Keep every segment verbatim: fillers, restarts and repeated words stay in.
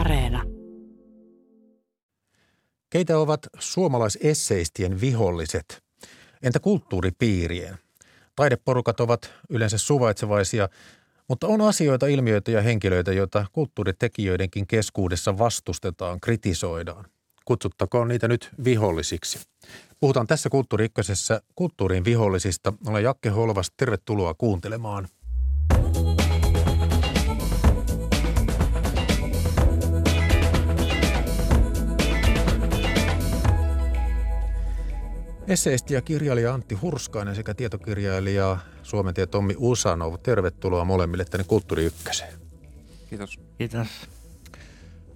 Areena. Keitä ovat suomalaisesseistien viholliset? Entä kulttuuripiirien? Taideporukat ovat yleensä suvaitsevaisia, mutta on asioita, ilmiöitä ja henkilöitä, joita kulttuuritekijöidenkin keskuudessa vastustetaan, kritisoidaan. Kutsuttakoon niitä nyt vihollisiksi. Puhutaan tässä Kulttuuri Ykkösessä kulttuurin vihollisista. Olen Jakke Holvas, tervetuloa kuuntelemaan. Esseisti ja kirjailija Antti Hurskainen sekä tietokirjailija suomentie Tommi Uschanov. Tervetuloa molemmille tänne Kulttuuri Ykköseen. Kiitos. Kiitos.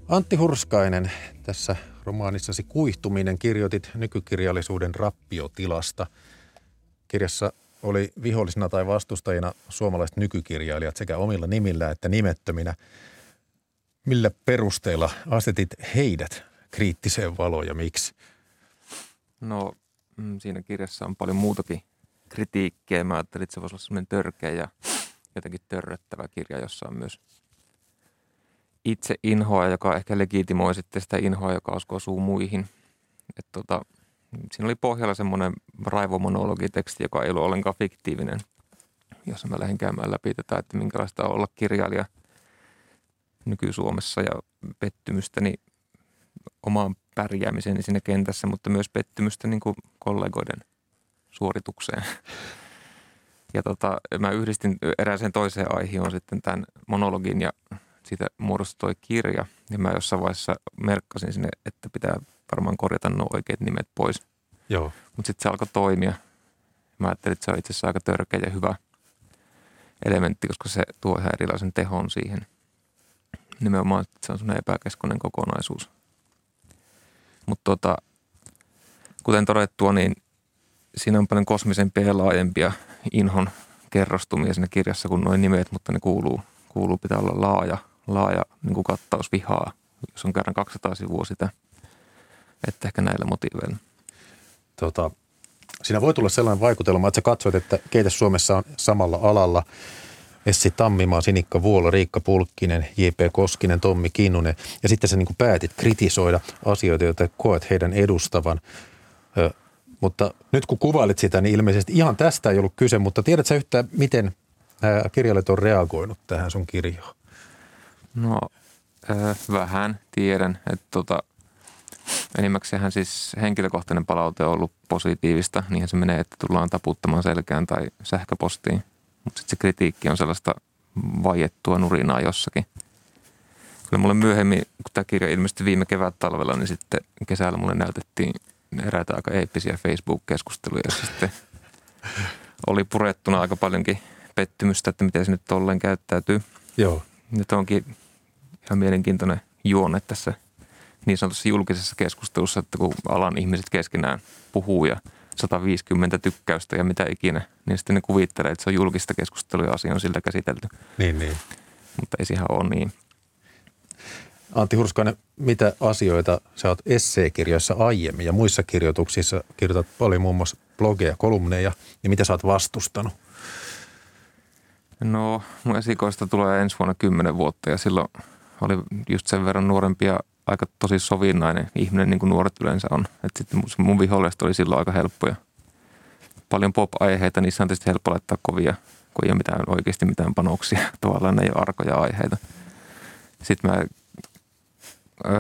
Antti Hurskainen, tässä romaanissasi Kuihtuminen kirjoitit nykykirjallisuuden rappiotilasta. Kirjassa oli vihollisena tai vastustajina suomalaiset nykykirjailijat sekä omilla nimillä että nimettöminä. Millä perusteella asetit heidät kriittiseen valoon ja miksi? No siinä kirjassa on paljon muutakin kritiikkiä. Mä ajattelin, että se voisi olla sellainen törkeä ja jotenkin törröttävä kirja, jossa on myös itse inhoa, joka ehkä legitimoi sitten sitä inhoa, joka osuu muihin. Et tota, siinä oli pohjalla semmoinen raivomonologiteksti, joka ei ollut ollenkaan fiktiivinen, jossa mä lähdin käymään läpi tätä, että minkälaista on olla kirjailija nyky-Suomessa ja pettymystäni omaan pärjäämiseeni siinä kentässä, mutta myös pettymystä niin kuin kollegoiden suoritukseen. Ja tota, mä yhdistin erääseen toiseen aiheeseen sitten tämän monologin ja siitä muodostui kirja, ja mä jossain vaiheessa merkkasin sinne, että pitää varmaan korjata nuo oikeat nimet pois. Joo. Mutta sitten se alkoi toimia. Mä ajattelin, että se on itse asiassa aika törkeä ja hyvä elementti, koska se tuo ihan erilaisen tehon siihen. Nimenomaan se on semmoinen epäkeskoinen kokonaisuus. Mutta tota, kuten todettua, niin siinä on paljon kosmisempia ja laajempia inhon kerrostumia siinä kirjassa kuin nuo nimet, mutta ne kuuluu. Kuuluu pitää olla laaja, laaja niin kuin kattaus vihaa, jos on kerran kaksisataa sivua sitä, että ehkä näillä motiiveilla. Tota, siinä voi tulla sellainen vaikutelma, että sä katsoit, että keitä Suomessa on samalla alalla. Essi Tammimaa, Sinikka Vuola, Riikka Pulkkinen, J P. Koskinen, Tommi Kinnunen. Ja sitten sä niin kuin päätit kritisoida asioita, joita koet heidän edustavan. Ö, mutta nyt kun kuvailit sitä, niin ilmeisesti ihan tästä ei ollut kyse, mutta tiedät sä yhtään, miten nämä kirjailijat on reagoinut tähän sun kirjaan? No äh, vähän tiedän. Että tota, enimmäkseenhän siis henkilökohtainen palaute on ollut positiivista. Niinhän se menee, että tullaan taputtamaan selkään tai sähköpostiin. Mutta sitten se kritiikki on sellaista vaiettua nurinaa jossakin. Kyllä mulle myöhemmin, kun tämä kirja ilmestyi viime kevät-talvella, niin sitten kesällä mulle näytettiin eräitä aika eeppisiä Facebook-keskusteluja. Ja sitten oli purettuna aika paljonkin pettymystä, että miten se nyt tolleen käyttäytyy. Joo. Nyt onkin ihan mielenkiintoinen juonne tässä niin sanotussa julkisessa keskustelussa, että kun alan ihmiset keskenään puhuu ja sata viisikymmentä tykkäystä ja mitä ikinä, niin sitten ne kuvittelee, että se on julkista keskustelua ja asia on siltä käsitelty. Niin, niin. Mutta ei siihen ole niin. Antti Hurskainen, mitä asioita sä oot esseekirjoissa aiemmin ja muissa kirjoituksissa, kirjoitat paljon muun muassa blogeja, kolumneja, niin mitä sä oot vastustanut? No, mun esikoista tulee ensi vuonna kymmenen vuotta ja silloin oli just sen verran nuorempi ja aika tosi sovinnainen ihminen, niin kuin nuoret yleensä on. Että sitten mun viholliset oli silloin aika helppoja. Paljon pop-aiheita, niissä on tietysti helppo laittaa kovia, kun ei ole mitään, oikeasti mitään panoksia. Tavallaan ne ei ole arkoja aiheita. Sitten mä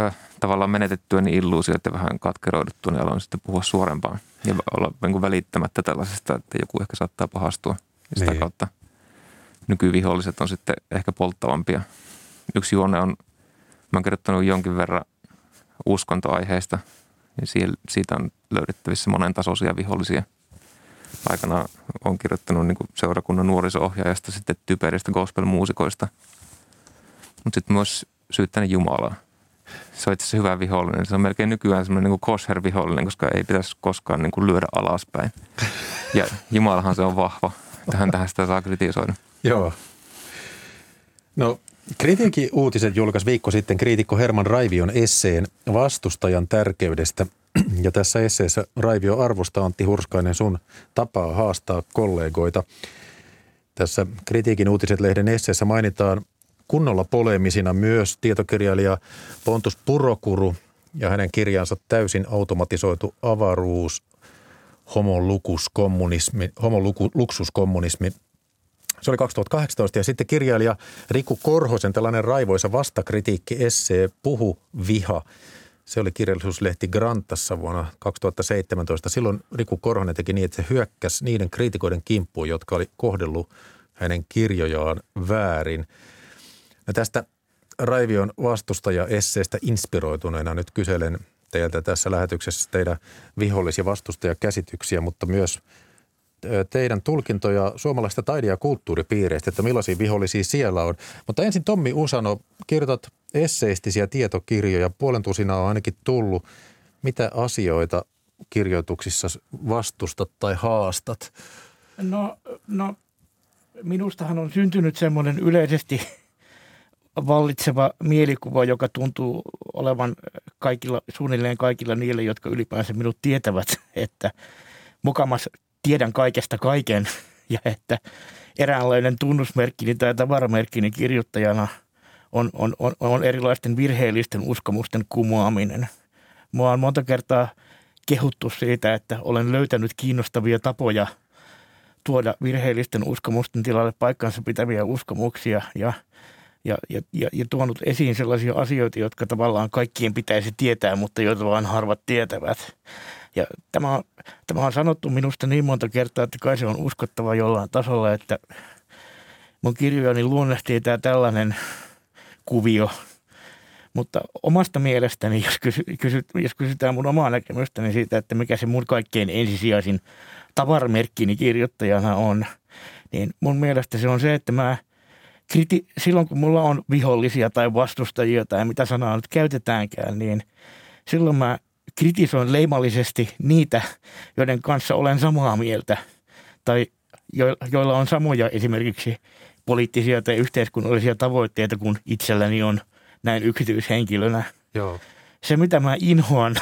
äh, tavallaan menetettyäni illuusiot ja vähän katkeroiduttua, niin aloin sitten puhua suorempaan. Ja olla niin kuin välittämättä tällaisesta, että joku ehkä saattaa pahastua ja sitä niin kautta. Nykyviholliset on sitten ehkä polttavampia. Yksi juone on, mä oon kirjoittanut jonkin verran uskontoaiheista, niin siitä on löydettävissä monen tasoisia vihollisia. Aikanaan oon kirjoittanut niin kuin seurakunnan nuoriso-ohjaajasta, sitten typeristä gospel-muusikoista, mutta sitten myös syyttänyt Jumalaa. Se on itse asiassa hyvä vihollinen. Se on melkein nykyään semmoinen niin kuin kosher-vihollinen, koska ei pitäisi koskaan niin kuin lyödä alaspäin. Ja Jumalahan se on vahva. Tähän tähän sitä saa kritisoida. Joo. No, Kritiikin uutiset julkaisi viikko sitten kriitikko Herman Raivion esseen vastustajan tärkeydestä. Ja tässä esseessä Raivio arvostaa, Antti Hurskainen, sun tapaa haastaa kollegoita. Tässä Kritiikin uutiset-lehden esseessä mainitaan kunnolla poleemisina myös tietokirjailija Pontus Purokuru ja hänen kirjansa Täysin automatisoitu avaruus, homoluksuskommunismi. homoluksuskommunismi. Se oli kaksituhattakahdeksantoista ja sitten kirjailija Riku Korhosen tällainen raivoisa vastakritiikki essee Puhu viha. Se oli kirjallisuuslehti Grantassa vuonna kaksituhattaseitsemäntoista. Silloin Riku Korhonen teki niin, että se hyökkäsi niiden kriitikoiden kimppuun, jotka oli kohdellut hänen kirjojaan väärin. No tästä Raivion vastustaja-esseestä inspiroituneena nyt kyselen teiltä tässä lähetyksessä teidän vihollisia vastustajakäsityksiä, mutta myös teidän tulkintoja suomalaisesta taide- ja kulttuuripiireistä, että millaisia vihollisia siellä on. Mutta ensin Tommi Uschanov, kirjoitat esseistisiä tietokirjoja, puolentusina on ainakin tullut. Mitä asioita kirjoituksissa vastustat tai haastat? No, no minustahan on syntynyt semmoinen yleisesti vallitseva mielikuva, joka tuntuu olevan kaikilla, suunnilleen kaikilla niille, jotka ylipäänsä minut tietävät, että mukamas tiedän kaikesta kaiken ja että eräänlainen tunnusmerkkini tai tavaramerkkini kirjoittajana on, on, on, on erilaisten virheellisten uskomusten kumoaminen. Mua on monta kertaa kehuttu siitä, että olen löytänyt kiinnostavia tapoja tuoda virheellisten uskomusten tilalle paikkansa pitäviä uskomuksia ja Ja, ja, ja tuonut esiin sellaisia asioita, jotka tavallaan kaikkien pitäisi tietää, mutta joita vaan harvat tietävät. Ja tämä on, tämä on sanottu minusta niin monta kertaa, että kai se on uskottava jollain tasolla, että mun kirjojani luonnehtii tämä tällainen kuvio. Mutta omasta mielestäni, jos, kysy, kysy, jos kysytään mun omaa näkemystäni siitä, että mikä se mun kaikkein ensisijaisin tavaramerkkini kirjoittajana on, niin mun mielestä se on se, että mä Kriti- silloin kun mulla on vihollisia tai vastustajia tai mitä sanaa nyt käytetäänkään, niin silloin mä kritisoin leimallisesti niitä, joiden kanssa olen samaa mieltä tai jo- joilla on samoja esimerkiksi poliittisia tai yhteiskunnallisia tavoitteita kuin itselläni on näin yksityishenkilönä. Joo. Se mitä mä inhoan,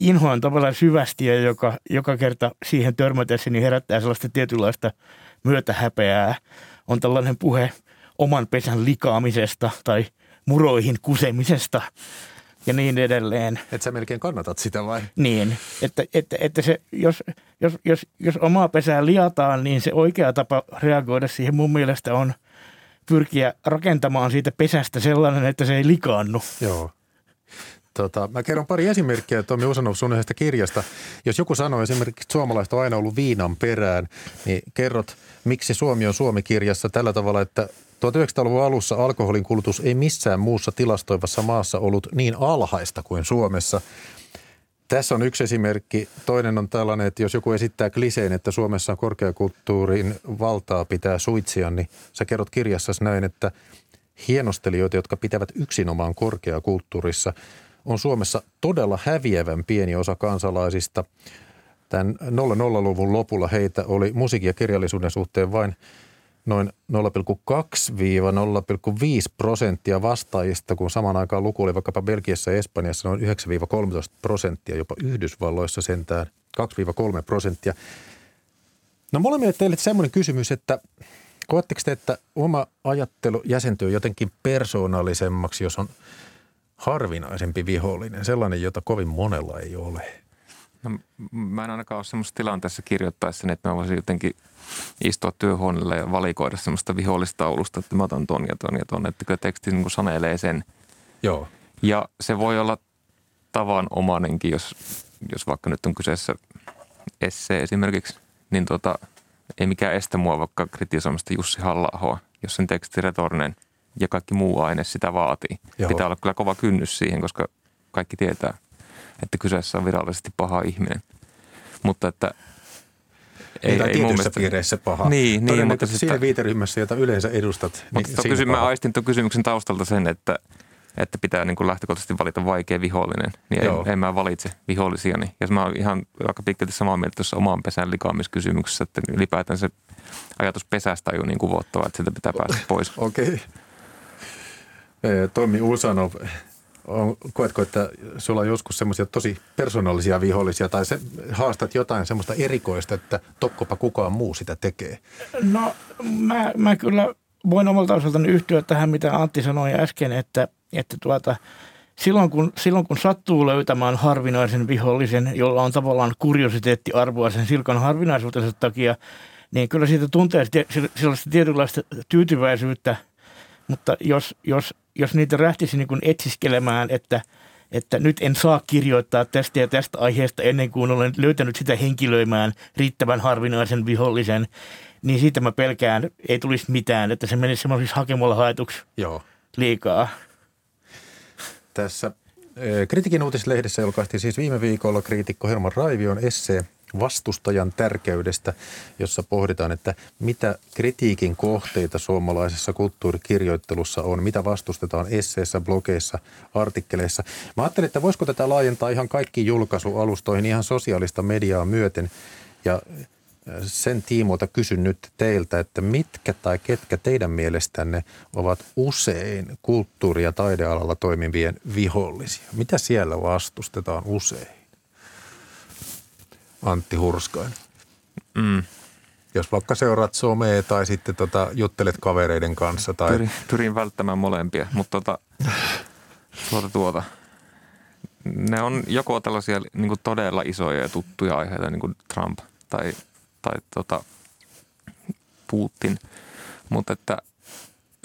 inhoan tavallaan syvästi ja joka, joka kerta siihen törmätessäni herättää sellaista tietynlaista myötähäpeää, on tällainen puhe oman pesän likaamisesta tai muroihin kusemisesta ja niin edelleen. Et sä melkein kannatat sitä vai? Niin, että, että, että se, jos, jos, jos, jos omaa pesää liataan, niin se oikea tapa reagoida siihen mun mielestä on pyrkiä rakentamaan siitä pesästä sellainen, että se ei likaannu. Joo. Tota, mä kerron pari esimerkkiä Tommi Uschanov sun yhdestä kirjasta. Jos joku sanoo esimerkiksi, että suomalaiset on aina ollut viinan perään, niin kerrot, miksi Suomi on Suomi-kirjassa tällä tavalla, että tuhatyhdeksänsataaluvun alussa alkoholin kulutus ei missään muussa tilastoivassa maassa ollut niin alhaista kuin Suomessa. Tässä on yksi esimerkki. Toinen on tällainen, että jos joku esittää kliseen, että Suomessa on korkeakulttuurin valtaa pitää suitsia, niin sä kerrot kirjassasi näin, että hienostelijoita, jotka pitävät yksinomaan korkeakulttuurissa, on Suomessa todella häviävän pieni osa kansalaisista. Tämän nolla nolla-luvun lopulla heitä oli musiikin ja kirjallisuuden suhteen vain noin nolla pilkku kaksi - nolla pilkku viisi prosenttia vastaajista, kun samaan aikaan luku oli vaikkapa Belgiassa ja Espanjassa noin yhdeksän - kolmetoista prosenttia, jopa Yhdysvalloissa sentään kaksi - kolme prosenttia. No molemmille teille semmoinen kysymys, että koetteko te, että oma ajattelu jäsentyy jotenkin persoonallisemmaksi, jos on harvinaisempi vihollinen, sellainen, jota kovin monella ei ole? No, mä en ainakaan ole semmoisessa tilanteessa kirjoittaessa, että mä voisin jotenkin istua työhuoneella ja valikoida semmoista vihollistaulusta, että mä otan ton ja ton ja ton, että kyllä teksti niin kuin sanelee sen. Joo. Ja se voi olla tavanomainenkin, jos, jos vaikka nyt on kyseessä essee esimerkiksi, niin tota, ei mikään estä mua vaikka kritisoimasta Jussi Halla-ahoa, jos sen teksti retorinen ja kaikki muu aine sitä vaatii. Joo. Pitää olla kyllä kova kynnys siihen, koska kaikki tietää, että kyseessä on virallisesti paha ihminen. Mutta että ei, ei tietyissä mielestä piireissä paha. Niin, niin, mutta siinä viiteryhmässä, jota yleensä edustat. Mutta niin, mä aistin tuon kysymyksen taustalta sen, että, että pitää niin kuin lähtökohtaisesti valita vaikea vihollinen. Niin en, en mä valitse vihollisiani. Ja mä oon ihan aika pitkälti samaa mieltä tuossa oman pesän likaamiskysymyksessä, että ylipäätään se ajatus pesästä on jo niin kuvottava, että sieltä pitää päästä pois. Okei. Okay. Tommi Uschanov, koetko, että sulla on joskus semmoisia tosi persoonallisia vihollisia tai se, haastat jotain semmoista erikoista, että tokkopa kukaan muu sitä tekee? No mä, mä kyllä voin omalta osaltani yhtyä tähän, mitä Antti sanoi äsken, että, että tuota, silloin, kun, silloin kun sattuu löytämään harvinaisen vihollisen, jolla on tavallaan kuriositeettiarvoa sen silkan harvinaisuutensa takia, niin kyllä siitä tuntee sellaista tietynlaista tyytyväisyyttä, mutta jos, jos, jos niitä lähtisi niin kuin etsiskelemään, että, että nyt en saa kirjoittaa tästä ja tästä aiheesta ennen kuin olen löytänyt sitä henkilöimään riittävän harvinaisen vihollisen, niin siitä mä pelkään, ei tulisi mitään, että se menisi semmoisiksi hakemalla haetuksi Joo. liikaa. Tässä Kritiikin uutislehdessä julkaistiin siis viime viikolla kriitikko Herman Raivion essee vastustajan tärkeydestä, jossa pohditaan, että mitä kritiikin kohteita suomalaisessa kulttuurikirjoittelussa on, mitä vastustetaan esseissä, blogeissa, artikkeleissa. Mä ajattelin, että voisiko tätä laajentaa ihan kaikkiin julkaisualustoihin, ihan sosiaalista mediaa myöten, ja sen tiimoilta kysyn nyt teiltä, että mitkä tai ketkä teidän mielestänne ovat usein kulttuuri- ja taidealalla toimivien vihollisia? Mitä siellä vastustetaan usein? Antti Hurskainen. Mm. Jos vaikka seuraat somea tai sitten tota, juttelet kavereiden kanssa. Tai... Pyrin, pyrin välttämään molempia, mutta tuota, tuota, tuota. ne on joko tällaisia niin kuin todella isoja ja tuttuja aiheita, niin kuin Trump tai, tai tota Putin. Mutta että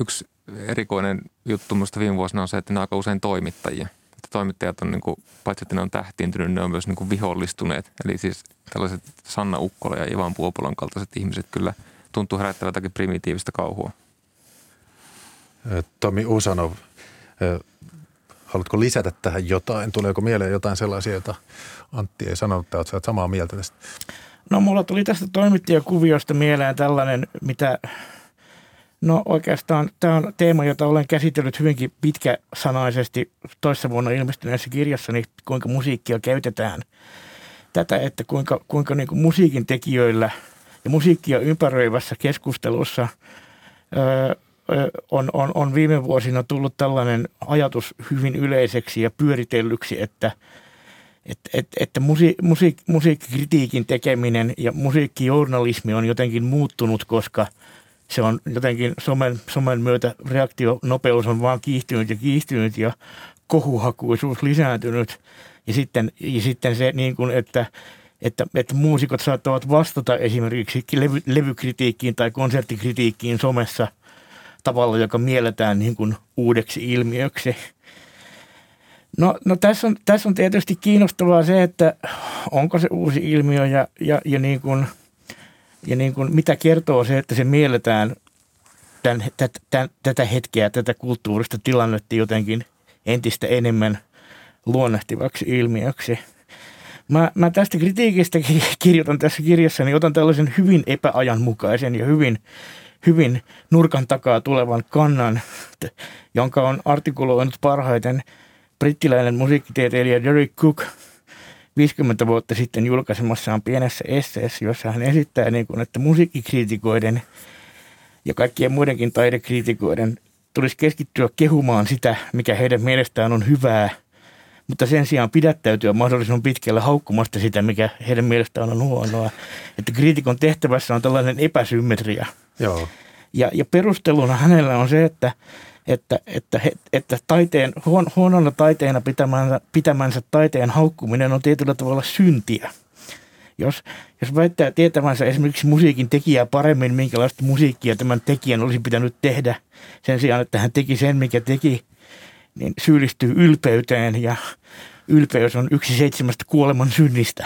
yksi erikoinen juttu minusta viime vuosina on se, että ne on aika usein toimittajia. Toimittajat on, niin kuin, paitsi että ne on tähtiintynyt, ne on myös niin kuin vihollistuneet. Eli siis tällaiset Sanna Ukkola ja Ivan Puopolon kaltaiset ihmiset kyllä tuntuu herättävän jotakin primitiivistä kauhua. Tommi Uschanov, haluatko lisätä tähän jotain? Tuleeko mieleen jotain sellaisia, joita Antti ei sanonut, että olet samaa mieltä tästä? No mulla tuli tästä toimittajakuviosta mieleen tällainen, mitä... No oikeastaan tämä on teema, jota olen käsitellyt hyvinkin pitkäsanaisesti toissa vuonna ilmestyneessä kirjassani, kuinka musiikkia käytetään. Tätä, että kuinka, kuinka niin kuin musiikin tekijöillä ja musiikkia ympäröivässä keskustelussa öö, on, on, on viime vuosina tullut tällainen ajatus hyvin yleiseksi ja pyöritellyksi, että, että, että, että musi, musiik, musiikkikritiikin tekeminen ja musiikkijournalismi on jotenkin muuttunut, koska se on jotenkin somen, somen myötä reaktionopeus on vaan kiihtynyt ja kiihtynyt ja kohuhakuisuus lisääntynyt. Ja sitten, ja sitten se, niin kuin, että, että, että muusikot saattavat vastata esimerkiksi levy, levykritiikkiin tai konserttikritiikkiin somessa tavalla, joka mielletään niin kuin uudeksi ilmiöksi. No, no tässä on, tässä on tietysti kiinnostavaa se, että onko se uusi ilmiö ja, ja, ja niin kuin... Ja niin kuin mitä kertoo se, että se mielletään tämän, tätä, tämän, tätä hetkeä, tätä kulttuurista tilannetta jotenkin entistä enemmän luonnehtivaksi ilmiöksi. Mä, mä tästä kritiikistä kirjoitan tässä kirjassa, niin otan tällaisen hyvin epäajanmukaisen ja hyvin, hyvin nurkan takaa tulevan kannan, jonka on artikuloinut parhaiten brittiläinen musiikkitieteilijä Deryck Cooke viisikymmentä vuotta sitten julkaisemassaan pienessä esseessä, jossa hän esittää, niin kuin, että musiikkikriitikoiden ja kaikkien muidenkin taidekriitikoiden tulisi keskittyä kehumaan sitä, mikä heidän mielestään on hyvää, mutta sen sijaan pidättäytyä mahdollisimman pitkällä haukkumasta sitä, mikä heidän mielestään on huonoa. Että kriitikon tehtävässä on tällainen epäsymmetria. Joo. Ja, ja perusteluna hänellä on se, että Että, että, että taiteen, huon, huonona taiteena pitämänsä, pitämänsä taiteen haukkuminen on tietyllä tavalla syntiä. Jos, jos väittää tietämänsä esimerkiksi musiikin tekijää paremmin, minkälaista musiikkia tämän tekijän olisi pitänyt tehdä sen sijaan, että hän teki sen, mikä teki, niin syyllistyy ylpeyteen ja ylpeys on yksi seitsemästä kuoleman synnistä.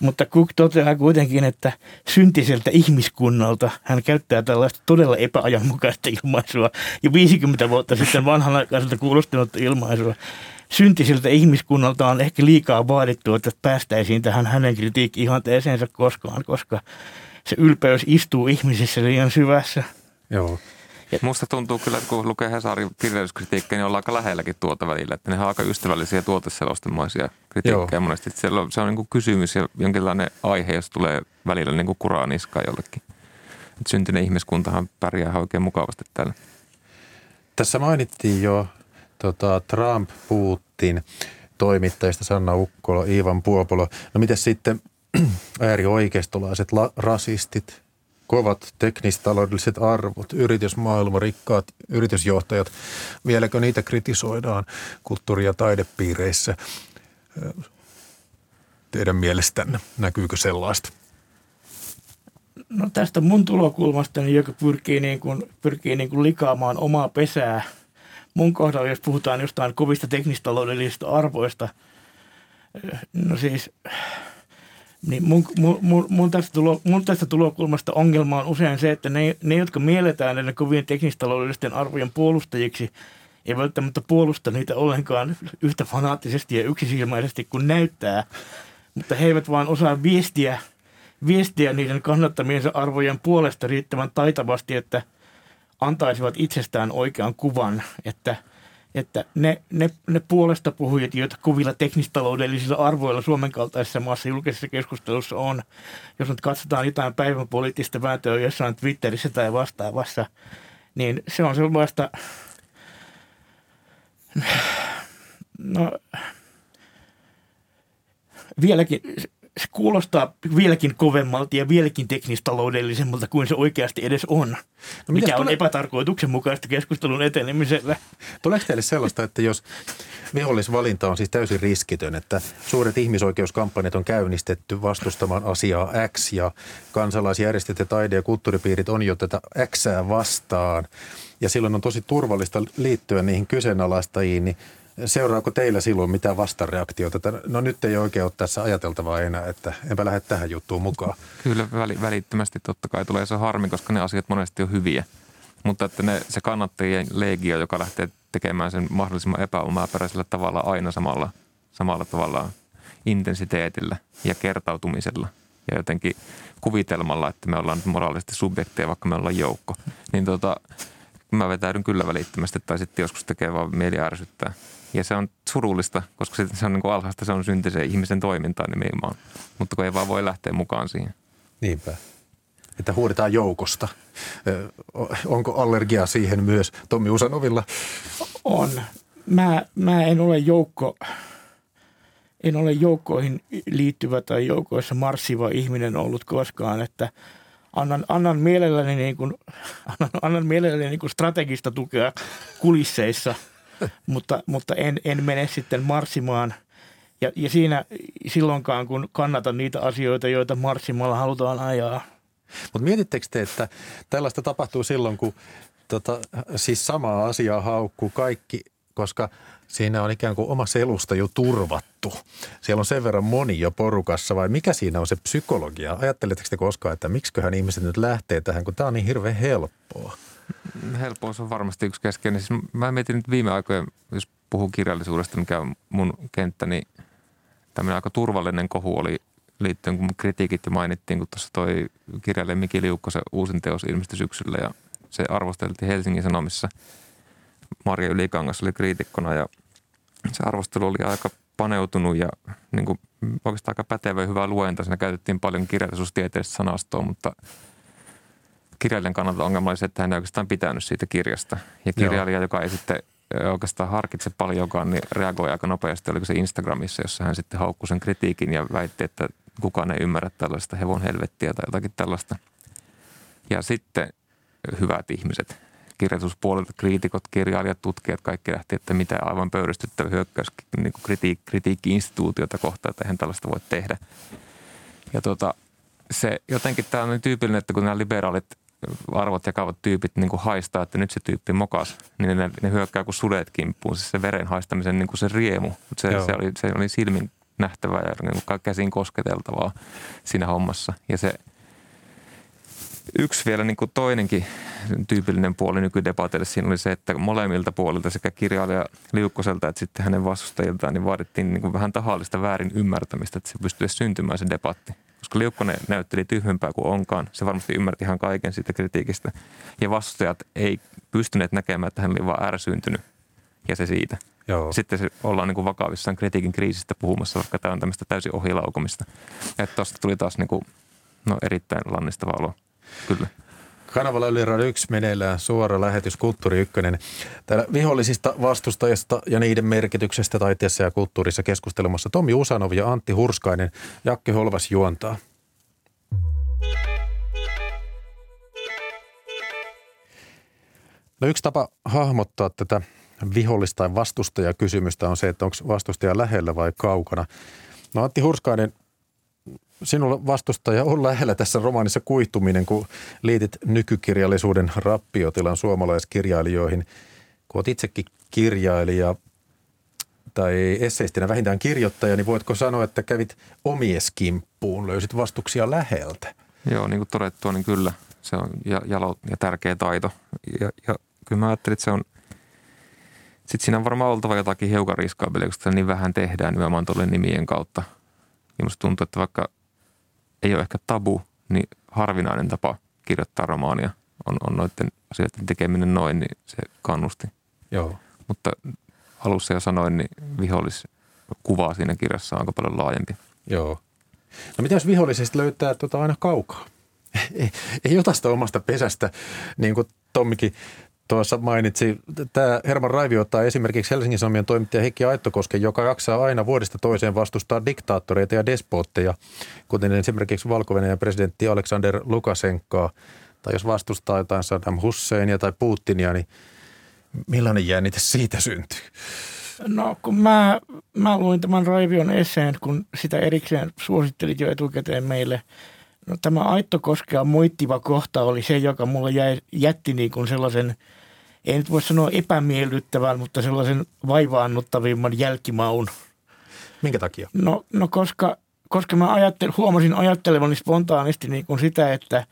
Mutta Cook toteaa kuitenkin, että syntiseltä ihmiskunnalta hän käyttää tällaista todella epäajanmukaista ilmaisua ja viisikymmentä vuotta sitten vanhanaikaiselta kuulostunutta ilmaisua. Syntiseltä ihmiskunnalta on ehkä liikaa vaadittu, että päästäisiin tähän hänen kritiikki-ihanteeseensa koskaan, koska se ylpeys istuu ihmisessä liian syvässä. Joo. Ja musta tuntuu kyllä, että kun lukee Hesarin kirjallisuuskritiikkejä, niin ollaan aika lähelläkin tuota välillä. Että ne on aika ystävällisiä tuoteselostamaisia kritiikkejä monesti. Se on, se on niin kuin kysymys ja jonkinlainen aihe, jos tulee välillä niin kuin kuraa niskaan jollekin. Et syntinen ihmiskuntahan pärjää oikein mukavasti täällä. Tässä mainittiin jo tota, Trump, Putin, toimittajista Sanna Ukkola, Ivan Puopolo. No mitäs sitten äärioikeistolaiset la- rasistit? kovat teknistaloudelliset arvot, yritysmaailma, rikkaat yritysjohtajat, vieläkö niitä kritisoidaan kulttuuri- ja taidepiireissä? Teidän mielestänne näkyykö sellaista? No tästä mun tulokulmastani, joka pyrkii, niin kuin, pyrkii niin kuin likaamaan omaa pesää. Mun kohdalla, jos puhutaan jostain kovista teknistaloudellisista arvoista, no siis, niin mun, mun, mun, tästä tulo, mun tästä tulokulmasta ongelma on usein se, että ne, ne jotka mielletään näiden kovien teknistaloudellisten arvojen puolustajiksi, ei välttämättä puolusta niitä ollenkaan yhtä fanaattisesti ja yksisilmäisesti kuin näyttää, mutta he eivät vaan osaa viestiä, viestiä niiden kannattamiensa arvojen puolesta riittävän taitavasti, että antaisivat itsestään oikean kuvan, että, että ne, ne, ne puolesta puhujat, joita kuvilla teknistaloudellisilla arvoilla Suomen kaltaisessa maassa julkisessa keskustelussa on, jos nyt katsotaan jotain päivän poliittista vääntöä jossain Twitterissä tai vastaavassa, niin se on sellaista, no vieläkin, se kuulostaa vieläkin kovemmalta ja vieläkin teknistaloudellisemmalta kuin se oikeasti edes on, no, mikä tule- on epätarkoituksenmukaista keskustelun etenemisellä. Tuleeko teille sellaista, että jos vihollisvalinta on siis täysin riskitön, että suuret ihmisoikeuskampanjat on käynnistetty vastustamaan asiaa X ja kansalaisjärjestöt ja taide- ja kulttuuripiirit on jo tätä Xää vastaan ja silloin on tosi turvallista liittyä niihin kyseenalaistajiin, niin seuraako teillä silloin mitään vastareaktiota? No nyt ei oikein ole tässä ajateltavaa enää, että enpä lähde tähän juttuun mukaan. Kyllä välittömästi totta kai tulee se harmi, koska ne asiat monesti on hyviä. Mutta että ne, se kannattajien legio, joka lähtee tekemään sen mahdollisimman epäomaperäisellä tavalla aina samalla, samalla tavalla intensiteetillä ja kertautumisella ja jotenkin kuvitelmalla, että me ollaan moraalisesti subjekteja, vaikka me ollaan joukko, niin tota, mä vetäydyn kyllä välittömästi tai sitten joskus tekee vaan mieli ärsyttää. Ja se on surullista, koska se on niin kuin alhaista, se on syntisen ihmisen toimintaa nimenomaan. Mutta kun ei vaan voi lähteä mukaan siihen. Niinpä. Että huudetaan joukosta. Ö, onko allergia siihen myös Tommi Usanovilla? On. Mä, mä en ole joukko, en ole joukkoihin liittyvä tai joukoissa marssiva ihminen ollut koskaan, että Annan, annan mielelläni, niin kuin, annan, annan mielelläni niin kuin strategista tukea kulisseissa, mutta, mutta en, en mene sitten marssimaan. Ja, ja siinä silloinkaan, kun kannatan niitä asioita, joita marssimalla halutaan ajaa. Mutta mietittekö te, että tällaista tapahtuu silloin, kun tota, siis samaa asiaa haukkuu kaikki, koska siinä on ikään kuin oma selusta jo turvattu. Siellä on sen verran moni jo porukassa, vai mikä siinä on se psykologia? Ajatteletteko te koskaan, että miksiköhän ihmiset nyt lähtee tähän, kun tämä on niin hirveän helppoa? Helppous on varmasti yksi keskeinen. Siis mä mietin nyt viime aikoina, jos puhun kirjallisuudesta, mikä on mun kenttä, niin tämmöinen aika turvallinen kohu oli liittyen, kun kritiikit jo mainittiin, kun tuossa toi kirjailija Miki Liukkosen uusin teos ilmestyi syksyllä ja se arvosteltiin Helsingin Sanomissa. Maria Ylikangas oli kriitikkona ja se arvostelu oli aika paneutunut ja niin kuin oikeastaan aika pätevä ja hyvä luenta. Siinä käytettiin paljon kirjallisuustieteellistä sanastoa, mutta kirjailijan kannalta ongelma oli se, että hän ei oikeastaan pitänyt siitä kirjasta. Ja kirjailija, Joo. joka ei sitten oikeastaan harkitse paljonkaan, niin reagoi aika nopeasti. Oliko se Instagramissa, jossa hän sitten haukkui sen kritiikin ja väitti, että kukaan ei ymmärrä tällaista hevon helvettiä tai jotakin tällaista. Ja sitten hyvät ihmiset. Kirjoituspuolelta kriitikot, kirjailijat, tutkijat, kaikki lähti, että mitä aivan pöyristyttävä hyökkäys niin kritiik- kritiikki-instituutiota kohtaan, että eihän tällaista voi tehdä. Ja tuota, se jotenkin tämä on niin tyypillinen, että kun nämä liberaalit arvot jakavat tyypit niin kuin haistaa, että nyt se tyyppi mokas, niin ne, ne hyökkää kuin sudet kimppuun. Siis se veren haistamisen niin kuin se riemu, se, se, oli, se oli silmin nähtävää ja niin kuin käsin kosketeltavaa siinä hommassa. Ja se yksi vielä niin kuin toinenkin tyypillinen puoli nykydebateille siinä oli se, että molemmilta puolilta sekä kirjailija Liukkoselta että sitten hänen vastustajiltaan niin vaadittiin niin kuin vähän tahallista väärin ymmärtämistä, että se pystyy syntymään se debatti. Koska Liukkonen näytteli tyhmempää kuin onkaan. Se varmasti ymmärti ihan kaiken siitä kritiikistä. Ja vastustajat ei pystyneet näkemään, että hän oli vaan ärsyyntynyt. Ja se siitä. Joo. Sitten se ollaan niin kuin vakavissaan kritiikin kriisistä puhumassa, vaikka tämä on tämmöistä täysin ohilaukomista. Ja tuosta tuli taas niin kuin, no, erittäin lannistava olo. Kyllä. Kanavalla Yle Radio yksi meneillään suora lähetys Kulttuuri Ykkönen. Täällä vihollisista vastustajista ja niiden merkityksestä taiteessa ja kulttuurissa keskustelemassa Tommi Usanov ja Antti Hurskainen. Jakke Holvas juontaa. No yksi tapa hahmottaa tätä vihollista tai vastustajakysymystä on se, että onko vastustaja lähellä vai kaukana. No Antti Hurskainen, sinulla vastustaja on lähellä tässä romaanissa Kuihtuminen, kun liitit nykykirjallisuuden rappiotilan suomalaiskirjailijoihin. Kun olet itsekin kirjailija tai esseistinä vähintään kirjoittaja, niin voitko sanoa, että kävit omieskimppuun, löysit vastuksia läheltä? Joo, niin kuin todettua, niin kyllä. Se on jalo ja tärkeä taito. Ja, ja kyllä mä ajattelin, että se on, sitten siinä on varmaan oltava jotakin hiukan riskaabeliä, koska niin vähän tehdään nimenomaan tuolle nimien kautta. Ja musta tuntuu, että vaikka ei ole ehkä tabu, niin harvinainen tapa kirjoittaa romaania on, on noiden asioiden tekeminen noin, niin se kannusti. Joo. Mutta alussa jo sanoin, niin viholliskuvaa siinä kirjassa on aika paljon laajempi. Joo. No mitä jos vihollisesta löytää tuota aina kaukaa? Ei, ei ota sitä omasta pesästä, niin kuin Tommikin tuossa mainitsi. Tämä Herman Raivio ottaa esimerkiksi Helsingin Sanomien toimittaja Heikki Aittokosken, joka jaksaa aina vuodesta toiseen vastustaa diktaattoreita ja despootteja, kuten esimerkiksi Valko-Venäjän presidentti Aleksander Lukasenkaa. Tai jos vastustaa jotain Saddam Husseinia tai Putinia, niin millainen jännite siitä syntyy? No kun mä, mä luin tämän Raivion esseen, kun sitä erikseen suosittelit jo etukäteen meille. No, tämä Aittokoskea moittiva kohta oli se, joka mulle jäi, jätti niin kuin sellaisen, ei nyt voi sanoa epämiellyttävän, mutta sellaisen vaivaannuttavimman jälkimaun. Minkä takia? No, no koska, koska mä ajattel, huomasin ajattelevani spontaanisti niin kuin sitä, että,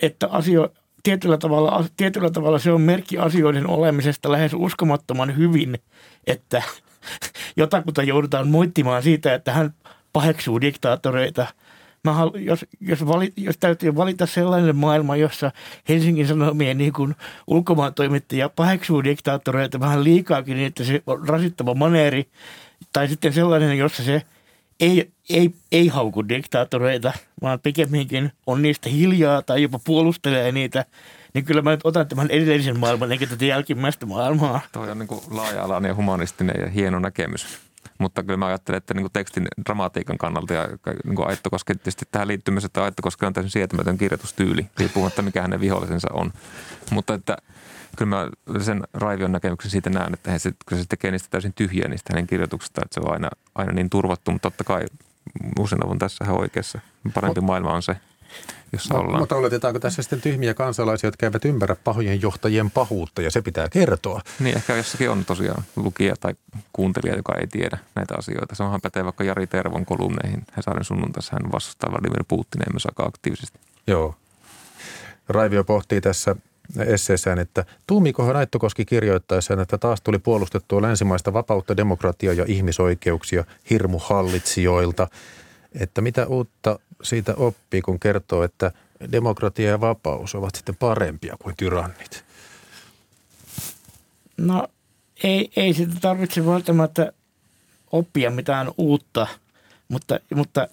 että asio, tietyllä, tavalla, tietyllä tavalla se on merkki asioiden olemisesta lähes uskomattoman hyvin, että jotakuta joudutaan moittimaan siitä, että hän paheksuu diktaattoreita. Mä halu, jos, jos, vali, jos täytyy valita sellainen maailma, jossa Helsingin Sanomien niin kuin ulkomaan toimittaja paheksuu diktaattoreita vähän liikaakin, niin että se on rasittava maneeri, tai sitten sellainen, jossa se ei, ei, ei hauku diktaattoreita, vaan pikemminkin on niistä hiljaa tai jopa puolustelee niitä, niin kyllä mä nyt otan tämän edellisen maailman, eikä tätä jälkimmäistä maailmaa. Toi on niin kuin laaja-alainen ja humanistinen ja hieno näkemys. Mutta kyllä mä ajattelen, että niinku tekstin dramatiikan kannalta ja niinku Aittokoski tietysti tähän liittyy myös, että Aittokoski on täysin sietämätön kirjoitustyyli, riippumatta mikä hänen vihollisensa on. Mutta että kyllä mä sen Raivion näkemyksen siitä näen, että he, kun se tekee niistä täysin tyhjiä niistä hänen kirjoituksistaan, että se on aina, aina niin turvattu, mutta totta kai Uschanov on tässä oikeassa. Parempi Mut, maailma on se, jossa ma, ollaan. Mutta oletetaanko tässä sitten tyhmiä kansalaisia, jotka eivät ymmärrä pahojen johtajien pahuutta ja se pitää kertoa? Niin, ehkä jossakin on tosiaan lukija tai kuuntelija, joka ei tiedä näitä asioita. Se onhan pätee vaikka Jari Tervon kolumneihin. Hesarin sunnuntaissa hän vastustaa Vladimir Putinia myös aika aktiivisesti. Joo. Raivio pohtii tässä esseessään, että tuumikohan Aittokoski kirjoittaessaan, että taas tuli puolustettua länsimaista vapautta, demokratiaa ja ihmisoikeuksia hirmuhallitsijoilta. Että mitä uutta siitä oppii, kun kertoo, että demokratia ja vapaus ovat sitten parempia kuin tyrannit? No ei, ei sitä tarvitse välttämättä oppia mitään uutta, mutta, mutta,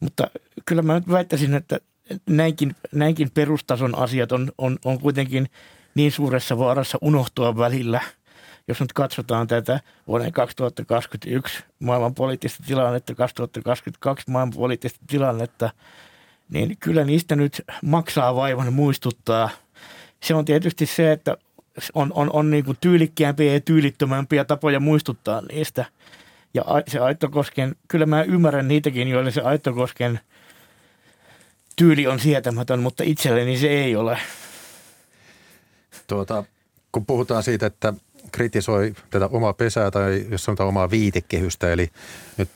mutta kyllä mä nyt väittäisin, että näinkin, näinkin perustason asiat on, on, on kuitenkin niin suuressa vaarassa unohtua välillä. Jos nyt katsotaan tätä vuoden kaksituhattakaksikymmentäyksi maailman poliittista tilannetta, kaksituhattakaksikymmentäkaksi maailman poliittista tilannetta, niin kyllä niistä nyt maksaa vaivan muistuttaa. Se on tietysti se, että on, on, on niin kuin tyylikkäämpiä ja tyylittömämpiä tapoja muistuttaa niistä. Ja se Aittokosken, kyllä mä ymmärrän niitäkin, joille se Aittokosken tyyli on sietämätön, mutta itselleni se ei ole. Tuota, kun puhutaan siitä, että kritisoi tätä omaa pesää tai jos sanotaan omaa viitekehystä, eli nyt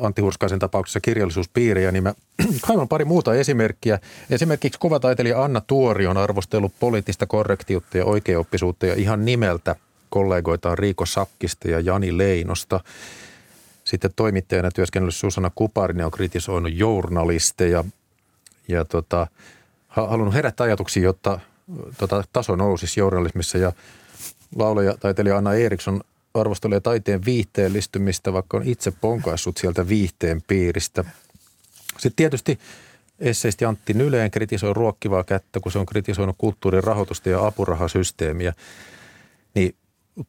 Antti Hurskaisen tapauksessa kirjallisuuspiiriä, niin mä kaivan pari muuta esimerkkiä. Esimerkiksi kuvataiteilija Anna Tuori on arvostellut poliittista korrektiutta ja oikeaoppisuutta ja ihan nimeltä kollegoitaan Riiko Sakkista ja Jani Leinosta. Sitten toimittajana työskennellyt Susanna Kuparinen on kritisoinut journalisteja ja tota, halunnut herättää ajatuksia, jotta tota, taso nousisi journalismissa ja laulaja, taiteilija Anna Eriksson arvostelee taiteen viihteellistymistä, vaikka on itse ponkaissut sieltä viihteen piiristä. Sitten tietysti esseisti Antti Nyleen kritisoi ruokkivaa kättä, kun se on kritisoinut kulttuurin rahoitusta ja apurahasysteemiä. Niin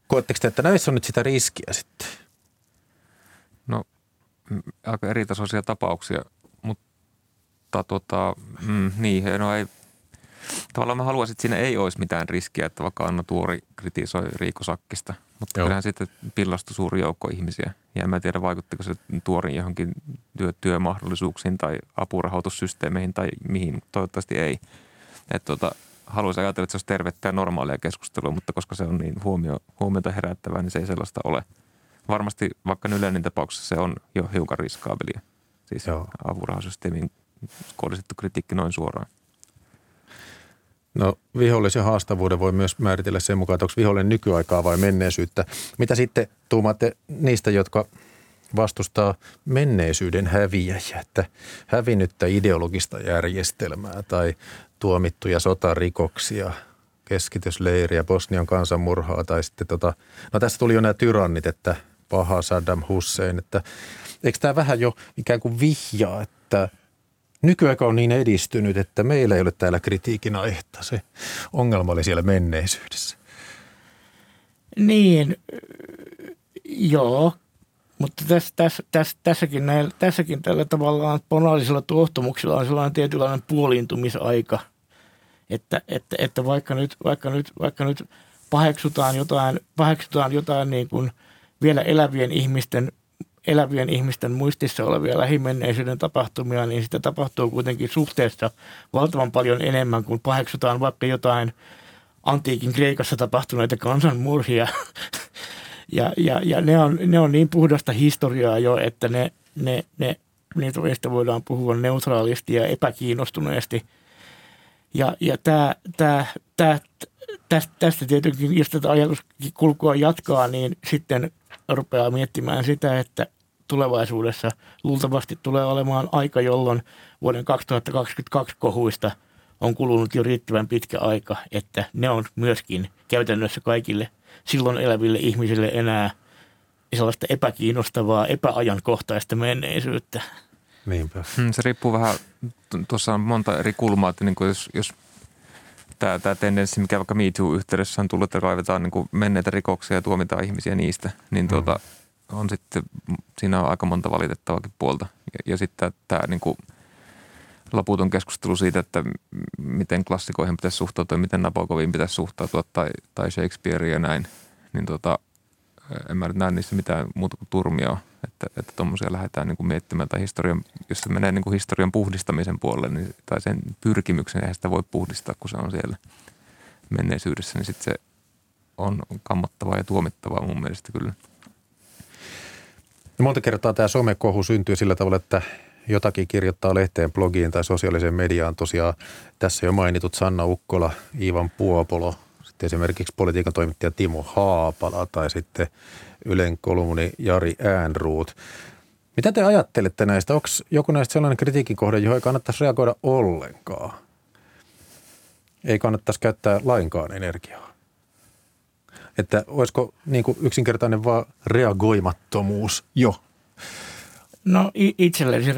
koetteko te, että näissä on nyt sitä riskiä sitten? No aika eritasoisia tapauksia, mutta tota, mm, niin, no ei... tavallaan mä haluaisin, että siinä ei olisi mitään riskiä, että vaikka Anna Tuori kritisoi Riiko Sakkista. Mutta Joo. kyllähän siitä pillastui suuri joukko ihmisiä. Ja en mä tiedä, vaikuttiko se Tuorin johonkin työ, työmahdollisuuksiin tai apurahoitussysteemeihin tai mihin. Toivottavasti ei. Että tuota, haluaisin ajatella, että se olisi tervettä ja normaalia keskustelua, mutta koska se on niin huomio, huomiota herättävää, niin se ei sellaista ole. Varmasti vaikka Nylenin tapauksessa se on jo hiukan riskaabelia. Siis Joo. apurahoitussysteemiin kohdistettu kritiikki noin suoraan. No vihollisen haastavuuden voi myös määritellä sen mukaan, että onko vihollinen nykyaikaa vai menneisyyttä. Mitä sitten tuumaatte niistä, jotka vastustaa menneisyyden häviäjiä, että hävinnyttä ideologista järjestelmää tai tuomittuja sotarikoksia, keskitysleiriä, Bosnian kansanmurhaa tai sitten tota, no tässä tuli jo nämä tyrannit, että paha Saddam Hussein, että eikö tämä vähän jo ikään kuin vihjaa, että nykyaika on niin edistynyt, että meillä ei ole täällä kritiikin aihetta. Se ongelma oli siellä menneisyydessä. Niin, joo. Mutta tässä, tässä, tässä, tässäkin, näillä, tässäkin tällä tavallaan monaalisella tuohtumuksella on sellainen tietynlainen puoliintumisaika. Että, että, että vaikka, nyt, vaikka, nyt, vaikka nyt paheksutaan jotain, paheksutaan jotain niin kuin vielä elävien ihmisten elävien ihmisten muistissa olevia lähimenneisyyden tapahtumia, niin sitä tapahtuu kuitenkin suhteessa valtavan paljon enemmän, kuin paheksutaan vaikka jotain antiikin Kreikassa tapahtuneita kansanmurhia. ja ja, ja ne, on, ne on niin puhdasta historiaa jo, että ne, ne, ne, niistä voidaan puhua neutraalisti ja epäkiinnostuneesti. Ja, ja tää, tää, tää, tästä, tästä tietenkin, jos tätä ajatuskulkua jatkaa, niin sitten rupeaa miettimään sitä, että tulevaisuudessa luultavasti tulee olemaan aika, jolloin vuoden kaksituhattakaksikymmentäkaksi kohuista on kulunut jo riittävän pitkä aika, että ne on myöskin käytännössä kaikille silloin eläville ihmisille enää sellaista epäkiinnostavaa, epäajankohtaista menneisyyttä. Niinpä. Se riippuu vähän, tuossa on monta eri kulmaa, että niin kuin jos, jos tämä, tämä tendenssi, mikä vaikka Me Too-yhteydessä on tullut, että kaivetaan niin kuin menneitä rikoksia ja tuomitaan ihmisiä niistä, niin tuota, mm. on sitten, siinä on aika monta valitettavakin puolta. Ja, ja sitten tämä niin kuin loputon keskustelu siitä, että miten klassikoihin pitäisi suhtautua, miten Nabokoviin pitäisi suhtautua tai, tai Shakespeareen ja näin, niin tuota, en mä näe niistä mitään muuta kuin turmia, että tuommoisia että lähdetään niin kuin miettimään. Tai historian, jos se menee niin kuin historian puhdistamisen puolelle niin, tai sen pyrkimyksen, eihän sitä voi puhdistaa, kun se on siellä menneisyydessä, niin sitten se on kammottavaa ja tuomittavaa mun mielestä kyllä. Ja monta kertaa tämä somekohu syntyy sillä tavalla, että jotakin kirjoittaa lehteen, blogiin tai sosiaaliseen mediaan. Tosiaan tässä jo mainitut Sanna Ukkola, Ivan Puopolo, sitten esimerkiksi politiikan toimittaja Timo Haapala tai sitten Ylen kolumni Jari Äänruut. Mitä te ajattelette näistä? Onko joku näistä sellainen kritiikin kohde, johon ei kannattaisi reagoida ollenkaan? Ei kannattaisi käyttää lainkaan energiaa. Että olisiko niin kuin yksinkertainen vaan reagoimattomuus jo? No itselleni se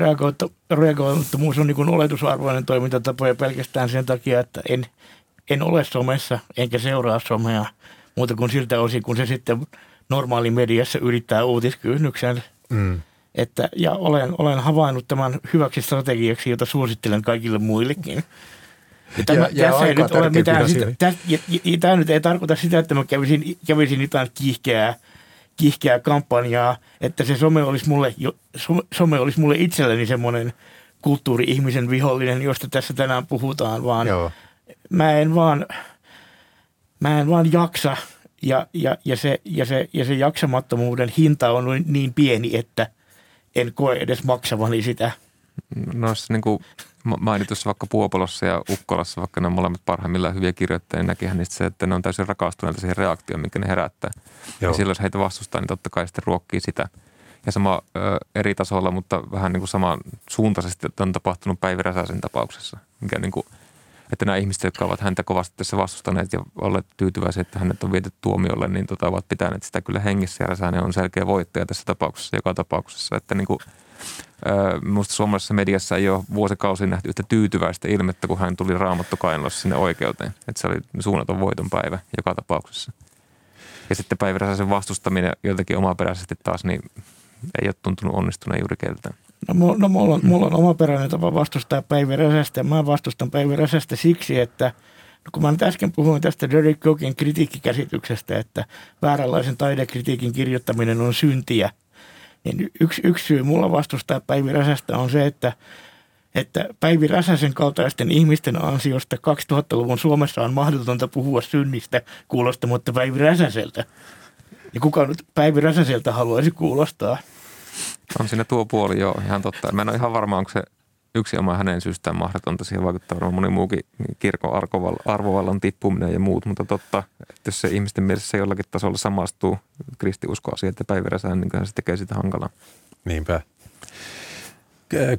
reagoimattomuus on niin kuin oletusarvoinen toimintatapa ja pelkästään sen takia, että en, en ole somessa enkä seuraa somea muuta kuin siltä osin, kun se sitten normaali mediassa yrittää uutiskynnyksen. Mm. Että, ja olen, olen havainnut tämän hyväksi strategiaksi, jota suosittelen kaikille muillekin. Tämä nyt ei tarkoita sitä, että mä kävisin, kävisin jotain kiihkeää, kiihkeää kampanjaa, että se some olisi mulle, jo, some, some olisi mulle itselleni semmoinen kulttuuri-ihmisen vihollinen, josta tässä tänään puhutaan, vaan mä en vaan, mä en vaan jaksa. Ja, ja, ja, se, ja, se, ja se jaksamattomuuden hinta on niin pieni, että en koe edes maksavani sitä. Noissa niin kuin mainitussa vaikka Puopolossa ja Ukkolassa, vaikka ne on molemmat parhaimmillaan hyviä kirjoittajia, niin näkihän niistä se, että ne on täysin rakastuneita siihen reaktioon, minkä ne herättää. Joo. Ja silloin, jos heitä vastustaa, niin totta kai sitten ruokkii sitä. Ja sama ö, eri tasolla, mutta vähän niin kuin samansuuntaisesti, että on tapahtunut Päivi Räsäsen tapauksessa, mikä niin kuin että nämä ihmiset, jotka ovat häntä kovasti tässä vastustaneet ja olleet tyytyväisiä, että hänet on viety tuomiolle, niin tota, ovat pitäneet sitä kyllä hengissä. Ja Räsänen on selkeä voittaja tässä tapauksessa, joka tapauksessa. Että niin kuin, äh, musta suomalaisessa mediassa ei ole vuosikausia nähty yhtä tyytyväistä ilmettä, kun hän tuli raamattokainalossa sinne oikeuteen. Että se oli suunnaton voiton päivä joka tapauksessa. Ja sitten Päivi Räsäsen vastustaminen jotenkin omaperäisesti taas, niin ei ole tuntunut onnistuneen juuri keltään. No, no mulla, on, mulla on omaperäinen tapa vastustaa Päivi Räsästä. Mä vastustan Päivi Räsästä siksi, että no kun mä nyt äsken puhuin tästä Deryck Cooken kritiikkikäsityksestä, että vääränlaisen taidekritiikin kirjoittaminen on syntiä, niin yksi, yksi syy mulla vastustaa Päivi Räsästä on se, että, että Päivi Räsäsen kaltaisten ihmisten ansiosta kaksituhattaluvun Suomessa on mahdotonta puhua synnistä kuulostamatta Päivi Räsäseltä. Ja kuka nyt Päivi Räsäseltä haluaisi kuulostaa? On siinä tuo puoli, joo, ihan totta. Mä en ole ihan varma, onko se yksi oma hänen syystään mahdotonta. Siihen vaikuttaa varmaan moni muukin kirkon arvovallan tippuminen ja muut, mutta totta, että jos se ihmisten mielessä jollakin tasolla samastuu kristiuskoa siihen, että Päivi Räsänen, niin se tekee sitä hankalaa. Niinpä.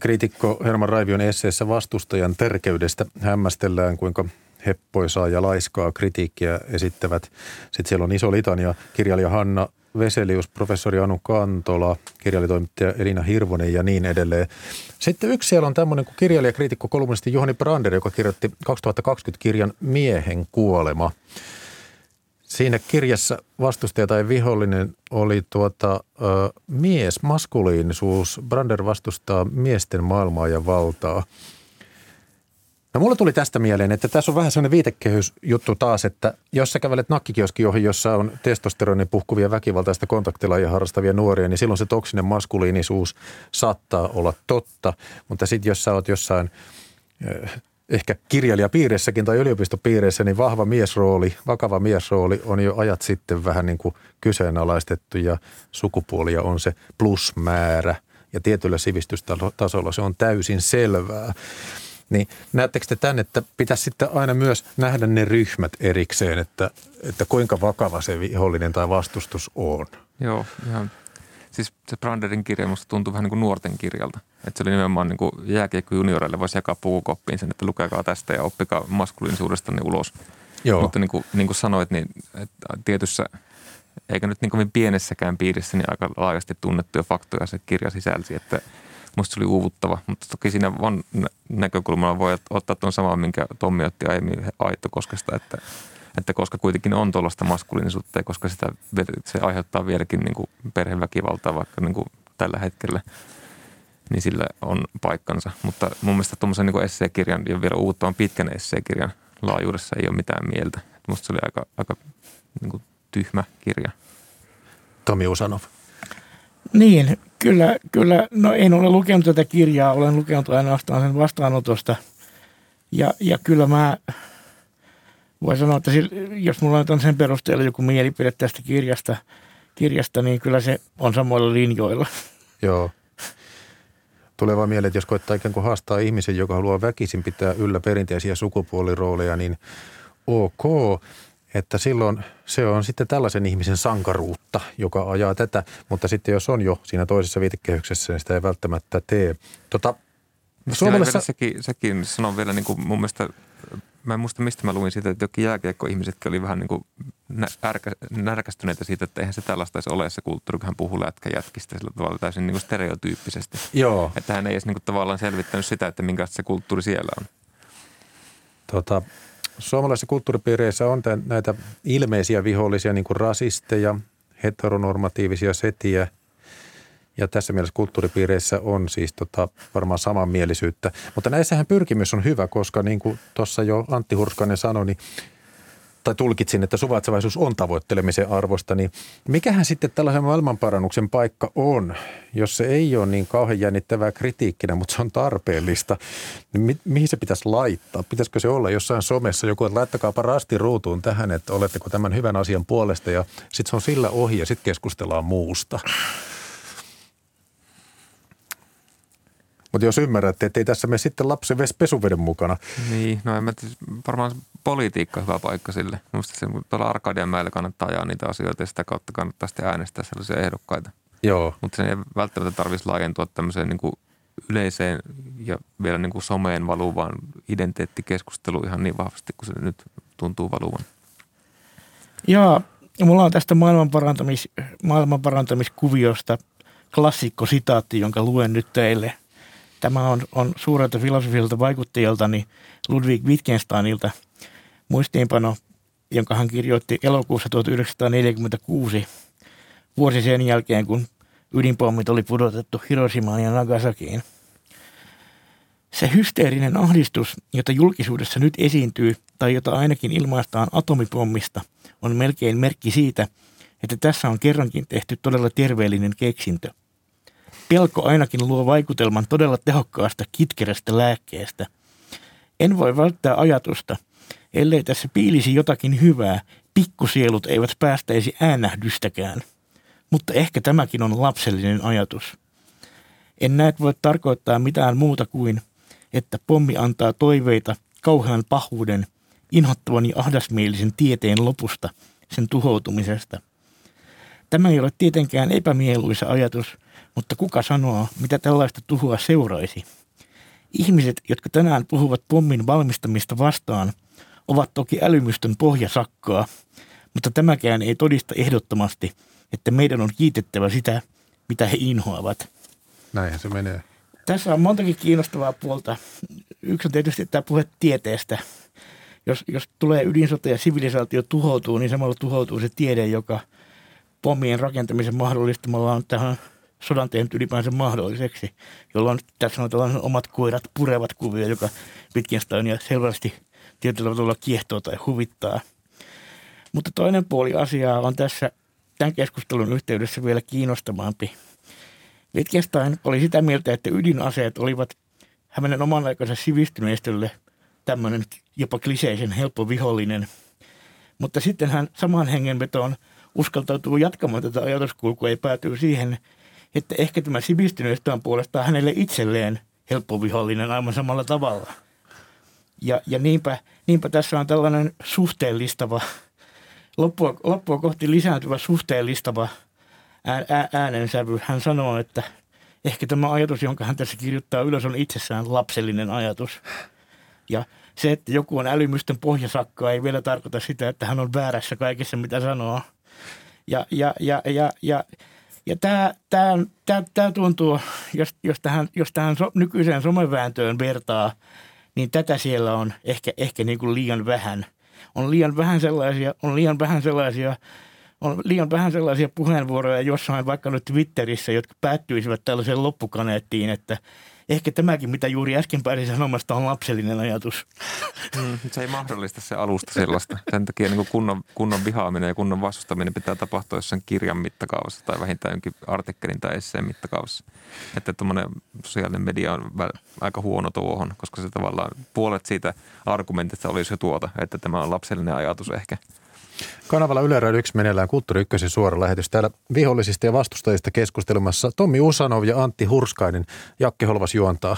Kriitikko Herman Raivion esseessä vastustajan tärkeydestä hämmästellään, kuinka heppoisaa ja laiskaa kritiikkiä esittävät. Sitten siellä on iso litania, kirjailija Hanna Veselius, professori Anu Kantola, kirjallitoimittaja Elina Hirvonen ja niin edelleen. Sitten yksi siellä on tämmöinen kuin kirjailijakriitikko, kolumnisti Juhani Brander, joka kirjoitti kaksituhattakaksikymmentä kirjan Miehen kuolema. Siinä kirjassa vastustaja tai vihollinen oli tuota, ö, mies, maskuliinisuus. Brander vastustaa miesten maailmaa ja valtaa. No mulla tuli tästä mieleen, että tässä on vähän sellainen viitekehysjuttu taas, että jos sä kävelet nakkikioskin ohi, jossa on testosteronin puhkuvia väkivaltaista kontaktilajia harrastavia nuoria, niin silloin se toksinen maskuliinisuus saattaa olla totta. Mutta sitten jos sä oot jossain ehkä kirjailijapiirissäkin tai yliopistopiirissä, niin vahva miesrooli, vakava miesrooli on jo ajat sitten vähän niin kuin kyseenalaistettu ja sukupuolia on se plusmäärä ja tietyllä sivistystasolla se on täysin selvää. Niin näettekö te tämän, että pitäisi sitten aina myös nähdä ne ryhmät erikseen, että, että kuinka vakava se vihollinen tai vastustus on? Joo, ihan. Siis se Branderin kirja musta tuntuu vähän niin kuin nuorten kirjalta. Että se oli nimenomaan niin kuin jääkiekkojunioreille voisi jakaa pukukoppiin sen, että lukekaa tästä ja oppikaa maskuliinisuudesta niin ulos. Joo. Mutta niin kuin, niin kuin sanoit, niin tietyssä, eikä nyt niin kovin pienessäkään piirissä, niin aika laajasti tunnettuja faktoja se kirja sisälsi, että musta se oli uuvuttava, mutta toki siinä on näkökulmalla voi ottaa tuon saman, minkä Tommi otti aiemmin Aittakoskesta, että, että koska kuitenkin on tuollaista maskuliinisuutta ja koska sitä, se aiheuttaa vieläkin niin kuin perheväkivaltaa vaikka niin kuin tällä hetkellä, niin sillä on paikkansa. Mutta mun mielestä tuommoisen niin esseekirjan ja vielä uuvuttavan pitkän esseekirjan laajuudessa ei ole mitään mieltä. Musta se oli aika, aika niin kuin tyhmä kirja. Tommi Uschanov. Niin, kyllä, kyllä. No en ole lukenut tätä kirjaa, olen lukenut ainoastaan sen vastaanotosta. Ja, ja kyllä mä voin sanoa, että jos mulla on sen perusteella joku mielipide tästä kirjasta, kirjasta, niin kyllä se on samoilla linjoilla. Joo. Tulee vaan mieleen, että jos koettaa ikään kuin haastaa ihmisen, joka haluaa väkisin pitää yllä perinteisiä sukupuolirooleja, niin ok. Että silloin se on sitten tällaisen ihmisen sankaruutta, joka ajaa tätä, mutta sitten jos on jo siinä toisessa viitekehyksessä, niin sitä ei välttämättä tee. Tota, Suomessa... Sekin, sekin sanon vielä, niin kuin mun mielestä, mä en muista mistä mä luin siitä, että jokin jääkiekkoihmisetkin oli vähän niin kuin närkä, närkästyneitä siitä, että eihän se tällaista edes ole se kulttuuri, kun hän puhuu lätkäjätkistä sillä tavalla täysin niin kuin stereotyyppisesti. Joo. Että hän ei edes niin kuin tavallaan selvittänyt sitä, että minkälaista se kulttuuri siellä on. Tota... Suomalaisissa kulttuuripiireissä on tämän, näitä ilmeisiä vihollisia, niin kuin rasisteja, heteronormatiivisia setiä. Ja tässä mielessä kulttuuripiireissä on siis tota, varmaan samanmielisyyttä. Mutta näissähän pyrkimys on hyvä, koska niin kuin tuossa jo Antti Hurskainen sanoi, niin, tai tulkitsin, että suvaitsevaisuus on tavoittelemisen arvosta, niin mikähän sitten tällaisen maailmanparannuksen paikka on, jos se ei ole niin kauhean jännittävää kritiikkinä, mutta se on tarpeellista. Niin mi- mihin se pitäisi laittaa? Pitäisikö se olla jossain somessa joku, että laittakaapa rasti ruutuun tähän, että oletteko tämän hyvän asian puolesta ja sitten se on sillä ohi ja sitten keskustellaan muusta. Mutta jos ymmärrätte, ettei tässä mene sitten lapsen pesuveden mukana. Niin, no en mä tietysti, varmaan politiikka hyvä paikka sille. Minusta tuolla Arkadianmäellä kannattaa ajaa niitä asioita ja sitä kautta kannattaa sitten äänestää sellaisia ehdokkaita. Joo. Mutta sen ei välttämättä tarvitsisi laajentua tämmöiseen niin kuin yleiseen ja vielä niin kuin someen valuvaan identiteettikeskusteluun ihan niin vahvasti kuin se nyt tuntuu valuvan. Joo, mulla on tästä maailmanparantamis, maailmanparantamiskuviosta klassikko sitaatti, jonka luen nyt teille. Tämä on, on suurelta filosofilta vaikuttajiltani Ludwig Wittgensteinilta muistiinpano, jonka hän kirjoitti elokuussa tuhatyhdeksänsataaneljäkymmentäkuusi, vuosi sen jälkeen, kun ydinpommit oli pudotettu Hiroshimaan ja Nagasakiin. Se hysteerinen ahdistus, jota julkisuudessa nyt esiintyy, tai jota ainakin ilmaistaan atomipommista, on melkein merkki siitä, että tässä on kerrankin tehty todella terveellinen keksintö. Pelko ainakin luo vaikutelman todella tehokkaasta, kitkerästä lääkkeestä. En voi välttää ajatusta, ellei tässä piilisi jotakin hyvää, pikkusielut eivät päästäisi äänähdystäkään. Mutta ehkä tämäkin on lapsellinen ajatus. En näet voi tarkoittaa mitään muuta kuin, että pommi antaa toiveita kauhean pahuuden, inhottavan ja ahdasmielisen tieteen lopusta, sen tuhoutumisesta. Tämä ei ole tietenkään epämieluisa ajatus, mutta kuka sanoo, mitä tällaista tuhoa seuraisi? Ihmiset, jotka tänään puhuvat pommin valmistamista vastaan, ovat toki älymystön pohjasakkaa, mutta tämäkään ei todista ehdottomasti, että meidän on kiitettävä sitä, mitä he inhoavat. Näinhän se menee. Tässä on montakin kiinnostavaa puolta. Yksi on tietysti tämä puhe tieteestä. Jos, jos tulee ydinsota ja sivilisaatio tuhoutuu, niin samalla tuhoutuu se tiede, joka pommien rakentamisen mahdollistamalla on tähän sodan tehnyt ylipäänsä mahdolliseksi, jolloin tässä on tällainen omat koirat purevat kuvio, joka Wittgensteinia selvästi tietyllä tavalla kiehtoo tai huvittaa. Mutta toinen puoli asiaa on tässä tämän keskustelun yhteydessä vielä kiinnostavampi. Wittgenstein oli sitä mieltä, että ydinaseet olivat hänen oman aikansa sivistyneistölle tämmöinen jopa kliseisen helppo vihollinen. Mutta sitten hän saman hengenvetoon uskaltautuu jatkamaan tätä ajatuskulkua ja päätyy siihen, että ehkä tämä sivistyneistö on puolestaan hänelle itselleen helppo vihollinen aivan samalla tavalla. Ja, ja niinpä, niinpä tässä on tällainen suhteellistava, loppua, loppua kohti lisääntyvä suhteellistava äänensävy. Hän sanoo, että ehkä tämä ajatus, jonka hän tässä kirjoittaa ylös, on itsessään lapsellinen ajatus. Ja se, että joku on älymysten pohjasakkaa, ei vielä tarkoita sitä, että hän on väärässä kaikessa, mitä sanoo. Ja, ja, ja, ja, ja, ja tämä, tämä, tämä, tämä tuntuu, jos, jos tähän, jos tähän so, nykyiseen somevääntöön vertaa, niin tätä siellä on ehkä, ehkä niin kuin liian vähän. On liian vähän sellaisia, on liian vähän sellaisia, on liian vähän sellaisia puheenvuoroja jossain vaikka nyt Twitterissä, jotka päättyisivät tällaiseen loppukaneettiin, että ehkä tämäkin, mitä juuri äsken pääsin sanomasta, on lapsellinen ajatus. Mm, se ei mahdollista se alusta sellaista. Sen takia niin kunnon, kunnon vihaaminen ja kunnon vastustaminen pitää tapahtua jossain kirjan mittakaavassa tai vähintään jonkin artikkelin tai esseen mittakaavassa. Että tuommoinen sosiaalinen media on aika huono tuohon, koska se tavallaan puolet siitä argumentista olisi jo tuota, että tämä on lapsellinen ajatus ehkä. Kanavalla Yle Radio yksi meneillään Kulttuuri Ykkösen suora lähetys. Täällä vihollisista ja vastustajista keskustelemassa Tommi Uschanov ja Antti Hurskainen. Jakke Holvas juontaa.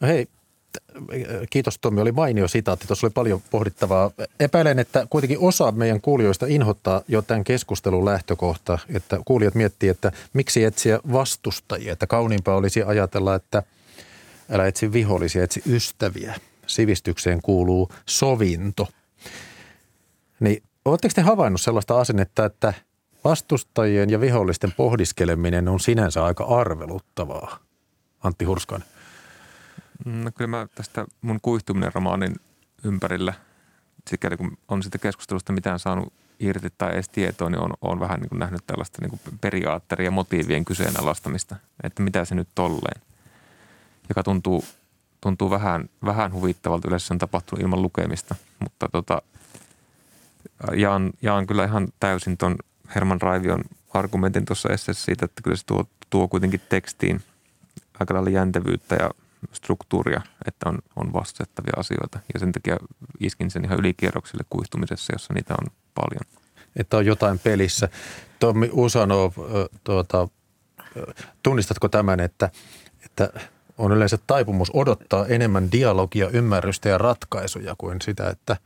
No hei, kiitos Tommi, oli mainio sitaatti. Tuossa oli paljon pohdittavaa. Epäilen, että kuitenkin osa meidän kuulijoista inhottaa jo tämän keskustelun lähtökohta, että kuulijat miettii, että miksi etsiä vastustajia, että kauniimpaa olisi ajatella, että älä etsi vihollisia, etsi ystäviä. Sivistykseen kuuluu sovinto. Niin, oletteko te havainnut sellaista asennetta, että vastustajien ja vihollisten pohdiskeleminen on sinänsä aika arveluttavaa? Antti Hurskainen. No kyllä mä tästä mun kuihtuminen romaanin ympärillä, sikäli kun on sitä keskustelusta mitään saanut irti tai edes tietoa, niin olen vähän niin kuin nähnyt tällaista niin kuin periaatteria ja motiivien kyseenalaistamista, että mitä se nyt tolleen. Joka tuntuu, tuntuu vähän, vähän huvittavalta. Yleensä on tapahtunut ilman lukemista, mutta tota, jaan, jaan kyllä ihan täysin ton Herman Raivion argumentin tuossa esseessä siitä, että kyllä se tuo, tuo kuitenkin tekstiin aika lailla jäntevyyttä ja struktuuria, että on, on vastustettavia asioita. Ja sen takia iskin sen ihan ylikierroksille kuihtumisessa, jossa niitä on paljon. Että on jotain pelissä. Tommi Uschanov, tuota, tunnistatko tämän, että, että on yleensä taipumus odottaa enemmän dialogia, ymmärrystä ja ratkaisuja kuin sitä, että,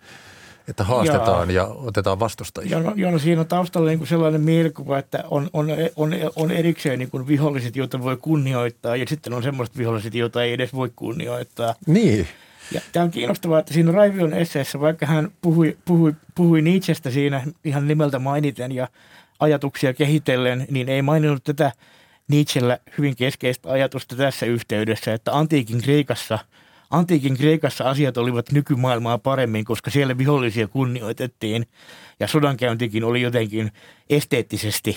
että haastetaan ja, ja otetaan vastustajia. Ja no, ja no siinä on taustalla niin kuin sellainen mielikuva, että on, on, on, on erikseen niin kuin viholliset, joita voi kunnioittaa, ja sitten on semmoiset viholliset, joita ei edes voi kunnioittaa. Niin. Ja tämä on kiinnostavaa, että siinä Raivion esseessä, vaikka hän puhui, puhui, puhui Nietzschestä siinä ihan nimeltä mainiten ja ajatuksia kehitellen, niin ei maininnut tätä Nietzschellä hyvin keskeistä ajatusta tässä yhteydessä, että antiikin Kreikassa Antiikin Kreikassa asiat olivat nykymaailmaa paremmin, koska siellä vihollisia kunnioitettiin ja sodankäyntikin oli jotenkin esteettisesti,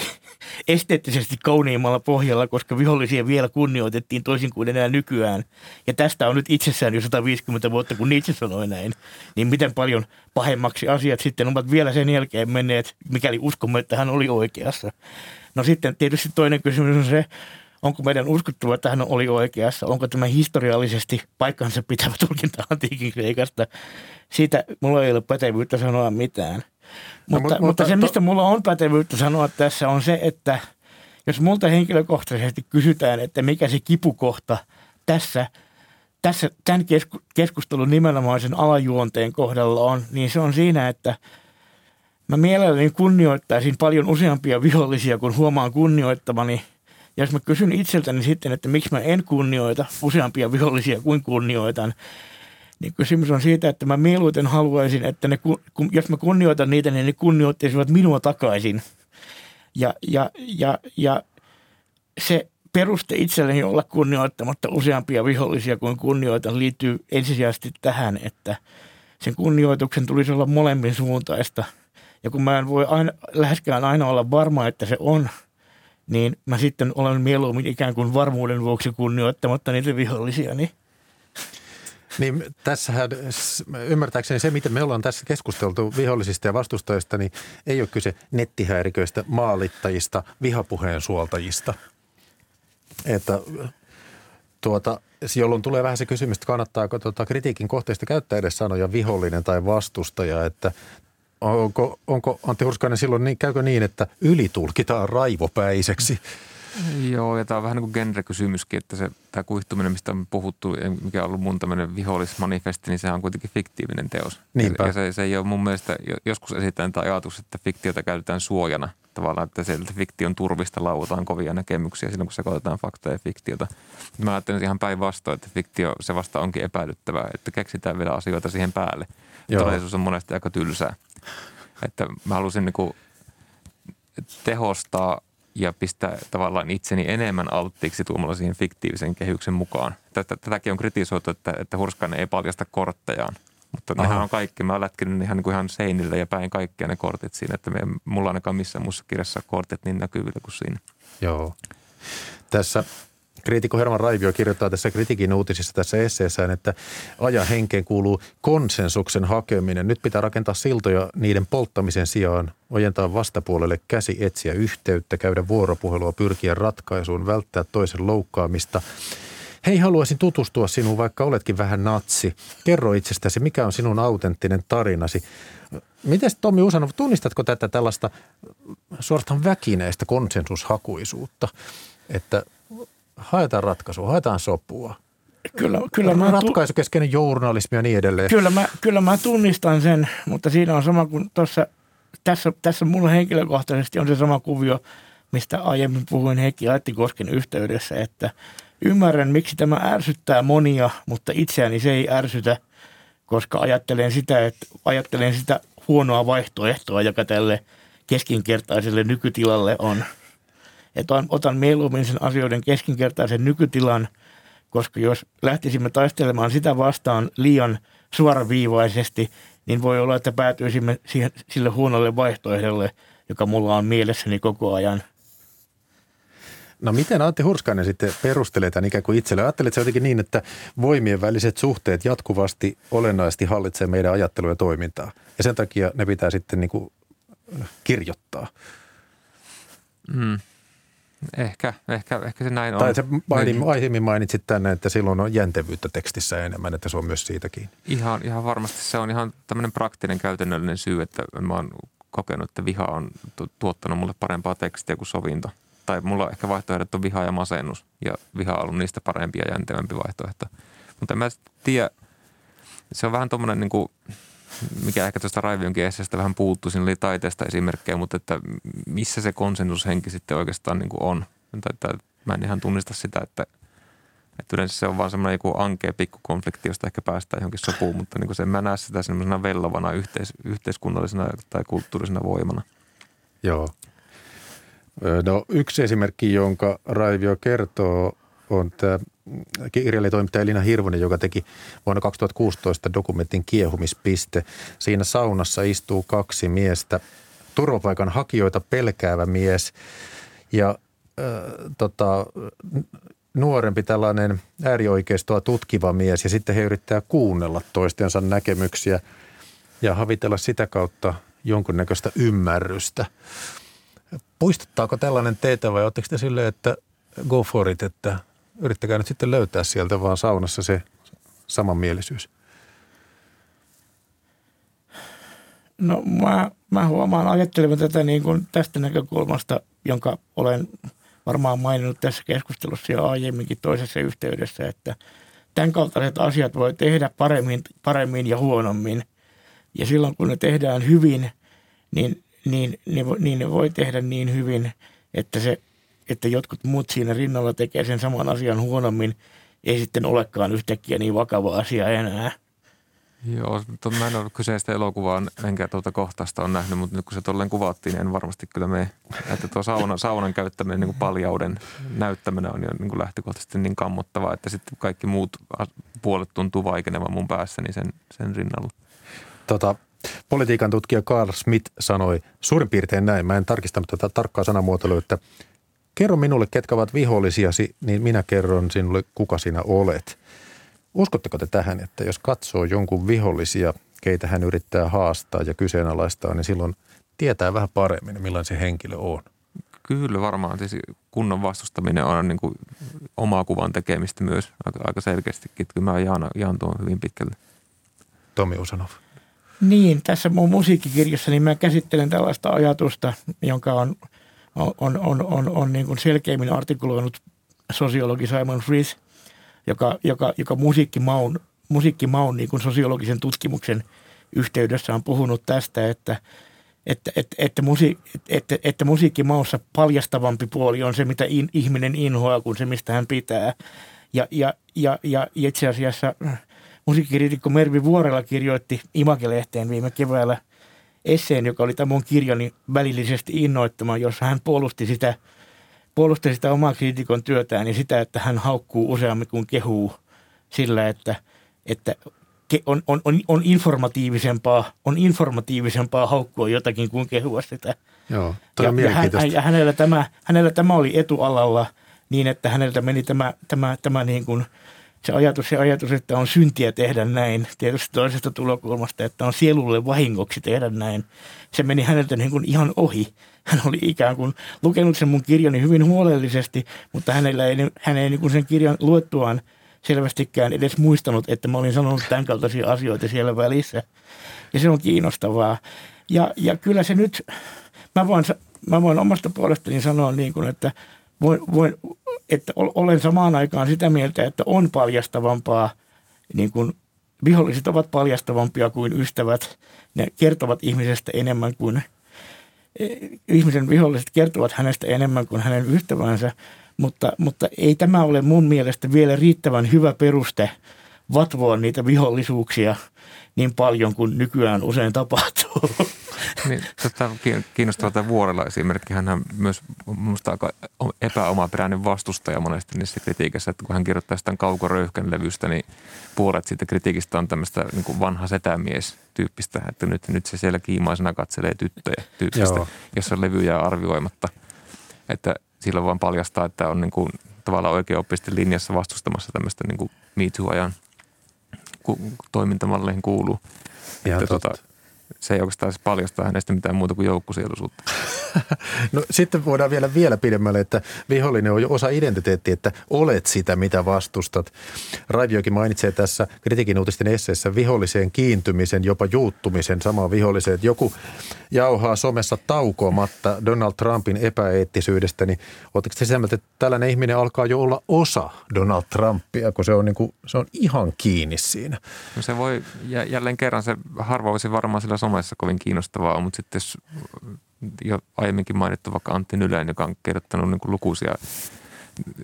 esteettisesti kauniimmalla pohjalla, koska vihollisia vielä kunnioitettiin toisin kuin enää nykyään. Ja tästä on nyt itsessään jo sata viisikymmentä vuotta, kun itse sanoi näin, niin miten paljon pahemmaksi asiat sitten ovat vielä sen jälkeen menneet, mikäli uskomme, että hän oli oikeassa. No sitten tietysti toinen kysymys on se, onko meidän uskottava, että hän oli oikeassa? Onko tämä historiallisesti paikkansa pitävä tulkinta antiikin Kreikasta? Siitä mulla ei ole pätevyyttä sanoa mitään. No, mutta, mutta, mutta se, mistä mulla on pätevyyttä sanoa tässä, on se, että jos multa henkilökohtaisesti kysytään, että mikä se kipukohta tässä, tässä tämän keskustelun nimenomaisen alajuonteen kohdalla on, niin se on siinä, että mä mielelläni kunnioittaisin paljon useampia vihollisia, kun huomaan kunnioittamani. Ja jos mä kysyn itseltäni sitten, että miksi mä en kunnioita useampia vihollisia kuin kunnioitan, niin kysymys on siitä, että mä mieluiten haluaisin, että ne, kun, jos mä kunnioitan niitä, niin ne kunnioittaisivat minua takaisin. Ja, ja, ja, ja se peruste itselleni olla kunnioittamatta useampia vihollisia kuin kunnioitan liittyy ensisijaisesti tähän, että sen kunnioituksen tulisi olla molemmin suuntaista. Ja kun mä en voi aina, läheskään aina olla varma, että se on, niin mä sitten olen mieluummin ikään kuin varmuuden vuoksi kunnioittamatta niitä vihollisia. Niin tässähän ymmärtääkseni se, miten me ollaan tässä keskusteltu vihollisista ja vastustajista, niin ei ole kyse nettihäiriköistä, maalittajista, vihapuheen suoltajista. Että tuota, jolloin tulee vähän se kysymys, että kannattaako tuota kritiikin kohteista käyttää edes sanoja vihollinen tai vastustaja, että Onko, onko Antti Hurskainen silloin, niin, käykö niin, että ylitulkitaan raivopäiseksi? Joo, ja tämä on vähän niin kuin genrekysymyskin, että se, tämä kuihtuminen, mistä on puhuttu, mikä on ollut mun tämmöinen vihollismanifesti, niin sehän on kuitenkin fiktiivinen teos. Niinpä. Ja se, se ei ole mun mielestä, joskus esitään tämä ajatus, että fiktiota käytetään suojana tavallaan, että sieltä fiktion turvista lauutaan kovia näkemyksiä silloin, kun sekoitetaan faktaa ja fiktiota. Mä ajattelen ihan päinvastoin, että fiktio, se vasta onkin epäilyttävää, että keksitään vielä asioita siihen päälle. Todellisuus on monesti aika tylsää. Että mä halusin niinku tehostaa ja pistää tavallaan itseni enemmän alttiiksi tuomalla siihen fiktiivisen kehyksen mukaan. Tätä, tätäkin on kritisoitu, että, että Hurskainen ei paljasta korttejaan, mutta nehän on kaikki. Mä oon lätkinyt ihan, niin kuin ihan seinillä ja päin kaikkia ne kortit siinä, että me, mulla ainakaan missään muussa kirjassa kortit niin näkyvillä kuin siinä. Joo. Tässä kriitikko Herman Raivio kirjoittaa tässä kritiikin uutisissa tässä esseessään, että ajan henkeen kuuluu konsensuksen hakeminen. Nyt pitää rakentaa siltoja niiden polttamisen sijaan, ojentaa vastapuolelle käsi, etsiä yhteyttä, käydä vuoropuhelua, pyrkiä ratkaisuun, välttää toisen loukkaamista. Hei, haluaisin tutustua sinuun, vaikka oletkin vähän natsi. Kerro itsestäsi, mikä on sinun autenttinen tarinasi. Mites Tommi Uschanov, tunnistatko tätä tällaista suorastaan väkineistä konsensushakuisuutta, että haetaan ratkaisua, haetaan sopua. Kyllä, kyllä mä ratkaisukeskeinen journalismi ja niin edelleen. Kyllä mä, kyllä mä tunnistan sen, mutta siinä on sama kuin tuossa, tässä, tässä mulla henkilökohtaisesti on se sama kuvio, mistä aiemmin puhuin Heikki Aittakosken yhteydessä, että ymmärrän, miksi tämä ärsyttää monia, mutta itseäni se ei ärsytä, koska ajattelen sitä, että, ajattelen sitä huonoa vaihtoehtoa, joka tälle keskinkertaiselle nykytilalle on. Että otan mieluummin sen asioiden keskinkertaisen nykytilan, koska jos lähtisimme taistelemaan sitä vastaan liian suoraviivaisesti, niin voi olla, että päätyisimme siihen, sille huonolle vaihtoehdolle, joka mulla on mielessäni koko ajan. No miten Antti Hurskainen sitten perustelee tämän ikään kuin itselle? Ajattelet sä jotenkin niin, että voimien väliset suhteet jatkuvasti olennaisesti hallitsee meidän ajattelua ja toimintaa, ja sen takia ne pitää sitten niin kuin kirjoittaa? Mm. Ehkä, ehkä, ehkä se näin on. Tai se aiemmin mainitsit tänne, että silloin on jäntevyyttä tekstissä enemmän, että se on myös siitäkin. Ihan, ihan varmasti se on ihan tämmöinen praktinen, käytännöllinen syy, että mä oon kokenut, että viha on tuottanut mulle parempaa tekstiä kuin sovinto. Tai mulla ehkä vaihtoehdot on viha ja masennus, ja viha on ollut niistä parempi ja jäntevämpi vaihtoehto. Mutta en mä tiedä, se on vähän tommoinen niin kuin, mikä ehkä tuosta Raivionkin esseestä vähän puuttui, siinä oli taiteesta esimerkkejä, mutta että missä se konsensushenki sitten oikeastaan niin kuin on. Mä en ihan tunnista sitä, että, että yleensä se on vaan semmoinen joku ankea pikkukonflikti, josta ehkä päästään johonkin sopuun, mutta niin kuin se, mä näen sitä semmoisena vellovana yhteis- yhteiskunnallisena tai kulttuurisena voimana. Joo. No yksi esimerkki, jonka Raivio kertoo, on tämä kirjailijatoimittaja Elina Hirvonen, joka teki vuonna kaksituhattakuusitoista dokumentin Kiehumispiste. Siinä saunassa istuu kaksi miestä, turvapaikanhakijoita pelkäävä mies ja äh, tota, nuorempi tällainen äärioikeistoa tutkiva mies. Ja sitten he yrittää kuunnella toistensa näkemyksiä ja havitella sitä kautta jonkunnäköistä ymmärrystä. Puistuttaako tällainen teitä vai oletteko te silleen, että go for it, että yrittäkää nyt sitten löytää sieltä vaan saunassa se samanmielisyys? No mä, mä huomaan ajattelemaan tätä niin kuin tästä näkökulmasta, jonka olen varmaan maininnut tässä keskustelussa jo aiemminkin toisessa yhteydessä, että tämän kaltaiset asiat voi tehdä paremmin, paremmin ja huonommin. Ja silloin kun ne tehdään hyvin, niin, niin, niin, niin ne voi tehdä niin hyvin, että se että jotkut muut siinä rinnalla tekee sen saman asian huonommin, ei sitten olekaan yhtäkkiä niin vakava asia enää. Joo, to, mä en ole kyseistä elokuvaa, enkä tuota kohtausta on nähnyt, mutta nyt kun se tolleen kuvattiin, niin en varmasti kyllä mene. Että tuo sauna, saunan käyttäminen niin kuin paljauden näyttäminen on jo niin kuin lähtökohtaisesti niin kammottavaa, että sitten kaikki muut puolet tuntuu vaikenevan mun päässäni sen, sen rinnalla. Tota... Politiikan tutkija Carl Schmitt sanoi suurin piirtein näin, mä en tarkistanut tätä tarkkaa sanamuotoilua, että kerro minulle, ketkä ovat vihollisiasi, niin minä kerron sinulle, kuka sinä olet. Uskotteko te tähän, että jos katsoo jonkun vihollisia, keitä hän yrittää haastaa ja kyseenalaistaa, niin silloin tietää vähän paremmin, millainen se henkilö on? Kyllä varmaan. Siis kunnon vastustaminen on niin kuin omaa kuvan tekemistä myös aika selkeästikin. Mä jaan, jaan tuon hyvin pitkälle. Tommi Uschanov. Niin, tässä mun musiikkikirjassa niin mä käsittelen tällaista ajatusta, jonka on, on, on, on, on niin kuin selkeimmin artikuloinut sosiologi Simon Frith, joka, joka, joka musiikkimaun, musiikkimaun niin kuin sosiologisen tutkimuksen yhteydessä on puhunut tästä, että, että, että, että, musi, että, että musiikkimaussa paljastavampi puoli on se, mitä in, ihminen inhoaa, kuin se, mistä hän pitää. Ja, ja, ja, ja itse asiassa... Musiikkikriitikko Mervi Vuorela kirjoitti Image-lehteen viime keväällä esseen, joka oli tämän kirjani välillisesti innoittama, jossa hän puolusti sitä, puolusti sitä omaa kriitikon työtään ja sitä, että hän haukkuu useammin kuin kehuu sillä, että, että on, on, on, informatiivisempaa, on informatiivisempaa haukkua jotakin kuin kehua sitä. Joo, toi on mielenkiintoista. Ja, ja hänellä, tämä, hänellä tämä oli etualalla niin, että häneltä meni tämä, tämä, tämä niin kuin... Se ajatus, se ajatus, että on syntiä tehdä näin, tietysti toisesta tulokulmasta, että on sielulle vahingoksi tehdä näin, se meni häneltä niin kuin ihan ohi. Hän oli ikään kuin lukenut sen mun kirjani hyvin huolellisesti, mutta hänellä ei, hän ei niin kuin sen kirjan luettuaan selvästikään edes muistanut, että mä olin sanonut tämän kaltaisia asioita siellä välissä. Ja se on kiinnostavaa. Ja, ja kyllä se nyt, mä voin, mä voin omasta puolestani sanoa niin kuin, että voin... voin että olen samaan aikaan sitä mieltä, että on paljastavampaa, niin kuin viholliset ovat paljastavampia kuin ystävät. Ne kertovat ihmisestä enemmän kuin, ihmisen viholliset kertovat hänestä enemmän kuin hänen ystävänsä, mutta, mutta ei tämä ole mun mielestä vielä riittävän hyvä peruste vatvoa niitä vihollisuuksia niin paljon kuin nykyään usein tapahtuu. Niin, tämä on kiinnostava tämä Vuorela esimerkki. Hän on myös minusta aika epäomaperäinen vastustaja monesti niissä kritiikissä, että kun hän kirjoittaa sitä Kaukoröyhkän levystä, niin puolet siitä kritiikistä on tämmöistä niin kuin vanha setämies-tyyppistä, että nyt, nyt se siellä kiimaisena katselee tyttöjä tyyppistä, Joo. jossa levy jää arvioimatta. Että silloin vaan paljastaa, että on niin kuin tavallaan oikeaoppisesti linjassa vastustamassa tämmöistä niin kuin Me Too-ajan toimintamalleihin kuuluu. Että totta. Tota, se ei oikeastaan paljastaa hänestä mitään muuta kuin joukkosieluisuutta. No sitten voidaan vielä vielä pidemmälle, että vihollinen on jo osa identiteettiä, että olet sitä, mitä vastustat. Raiviokin mainitsee tässä Kritiikin uutisten esseessä viholliseen kiintymisen, jopa juuttumisen samaan viholliseen. Joku jauhaa somessa taukoamatta Donald Trumpin epäeettisyydestä, niin oletteko te semmoinen, että tällainen ihminen alkaa jo olla osa Donald Trumpia, kun se on, niin kuin, se on ihan kiinni siinä? No se voi, jälleen kerran se harva olisi varmaan sillä somessa kovin kiinnostavaa, mutta sitten jo aiemminkin mainittu vaikka Antti Nyläinen, joka on kirjoittanut niin kuin lukuisia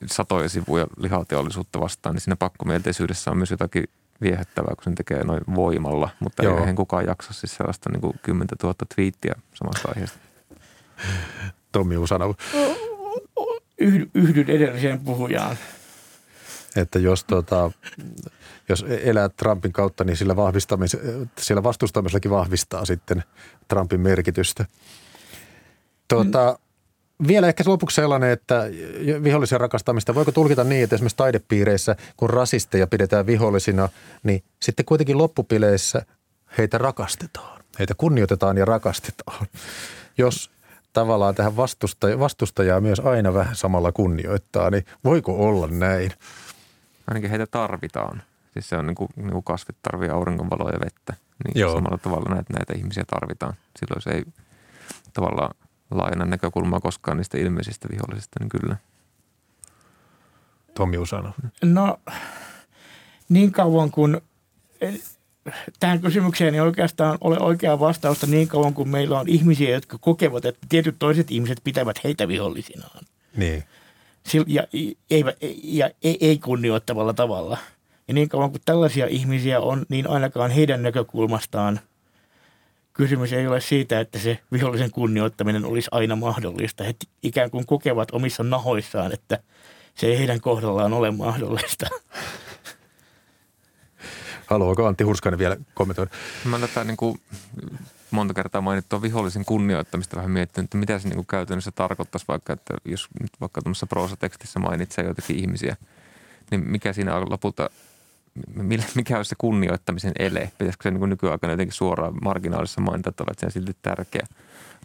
satoja sivuja lihateollisuutta vastaan, niin siinä pakkomielteisyydessä on myös jotakin viehättävää, kun sen tekee noin voimalla, mutta Joo. eihän kukaan jaksa siis sellaista niin kuin kymmentätuhatta twiittiä samasta aiheesta. Tommi Uschanov. Yhdyn edelliseen puhujaan. Että jos, tuota, jos elää Trumpin kautta, niin sillä, vahvistamis- sillä vastustamisellakin vahvistaa sitten Trumpin merkitystä. Tuota, mm. Vielä ehkä lopuksi sellainen, että vihollisen rakastamista, voiko tulkita niin, että esimerkiksi taidepiireissä, kun rasisteja pidetään vihollisina, niin sitten kuitenkin loppupileissä heitä rakastetaan. Heitä kunnioitetaan ja rakastetaan, jos tavallaan tähän vastustaja, vastustajaa myös aina vähän samalla kunnioittaa, niin voiko olla näin? Ainakin heitä tarvitaan. Siis se on niin kuin, niin kuin kasvit tarvii auringonvaloa ja vettä. Niin joo. Samalla tavalla näitä, näitä ihmisiä tarvitaan. Silloin se ei tavallaan laajana näkökulmaa koskaan niistä ilmeisistä vihollisista, niin kyllä. Tommi Uschanov. No niin kauan kuin... Tähän kysymykseen ei oikeastaan ole oikeaa vastausta niin kauan, kun meillä on ihmisiä, jotka kokevat, että tietyt toiset ihmiset pitävät heitä vihollisinaan. Niin. Ja, ja, ja ei kunnioittavalla tavalla. Ja niin kauan, kun tällaisia ihmisiä on, niin ainakaan heidän näkökulmastaan kysymys ei ole siitä, että se vihollisen kunnioittaminen olisi aina mahdollista. He ikään kuin kokevat omissa nahoissaan, että se ei heidän kohdallaan ole mahdollista. Haluaako Antti Hurskainen vielä kommentoida? Mä tätä niin kuin monta kertaa mainittua vihollisen kunnioittamista vähän miettinyt, että mitä se niin kuin käytännössä tarkoittaisi vaikka, että jos nyt vaikka tuossa proosatekstissä mainitsee jotakin ihmisiä, niin mikä siinä on lopulta, mikä olisi se kunnioittamisen ele? Pitäisikö se niin kuin nykyaikana jotenkin suoraan marginaalissa mainita, että olet sen silti tärkeä?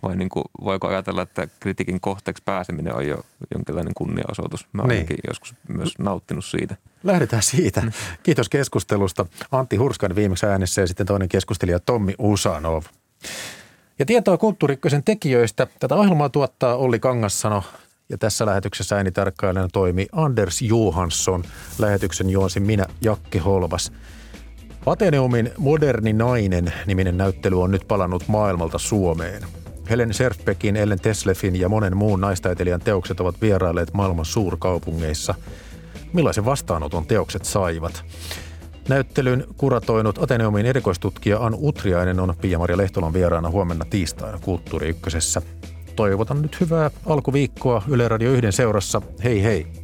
Vai niin kuin, voiko ajatella, että kritiikin kohteeksi pääseminen on jo jonkinlainen kunniaosoitus? Mä olenkin niin. joskus myös nauttinut siitä. Lähdetään siitä. Kiitos keskustelusta. Antti Hurskainen viimeksi äänessä ja sitten toinen keskustelija Tommi Uschanov. Ja tietoa Kulttuuri-ykkösen tekijöistä. Tätä ohjelmaa tuottaa Olli Kangassano ja tässä lähetyksessä äänitarkkailijana toimii Anders Johansson. Lähetyksen juonsin minä, Jakke Holvas. Ateneumin Moderni nainen -niminen näyttely on nyt palannut maailmalta Suomeen. Helen Scherfbeckin, Ellen Teslefin ja monen muun naistaiteilijan teokset ovat vierailleet maailman suurkaupungeissa. Millaisen vastaanoton teokset saivat? Näyttelyn kuratoinut Ateneumin erikoistutkija Anu Utriainen on Pia-Maria Lehtolan vieraana huomenna tiistaina Kulttuuri Ykkösessä. Toivotan nyt hyvää alkuviikkoa Yle Radio yhden seurassa. Hei hei!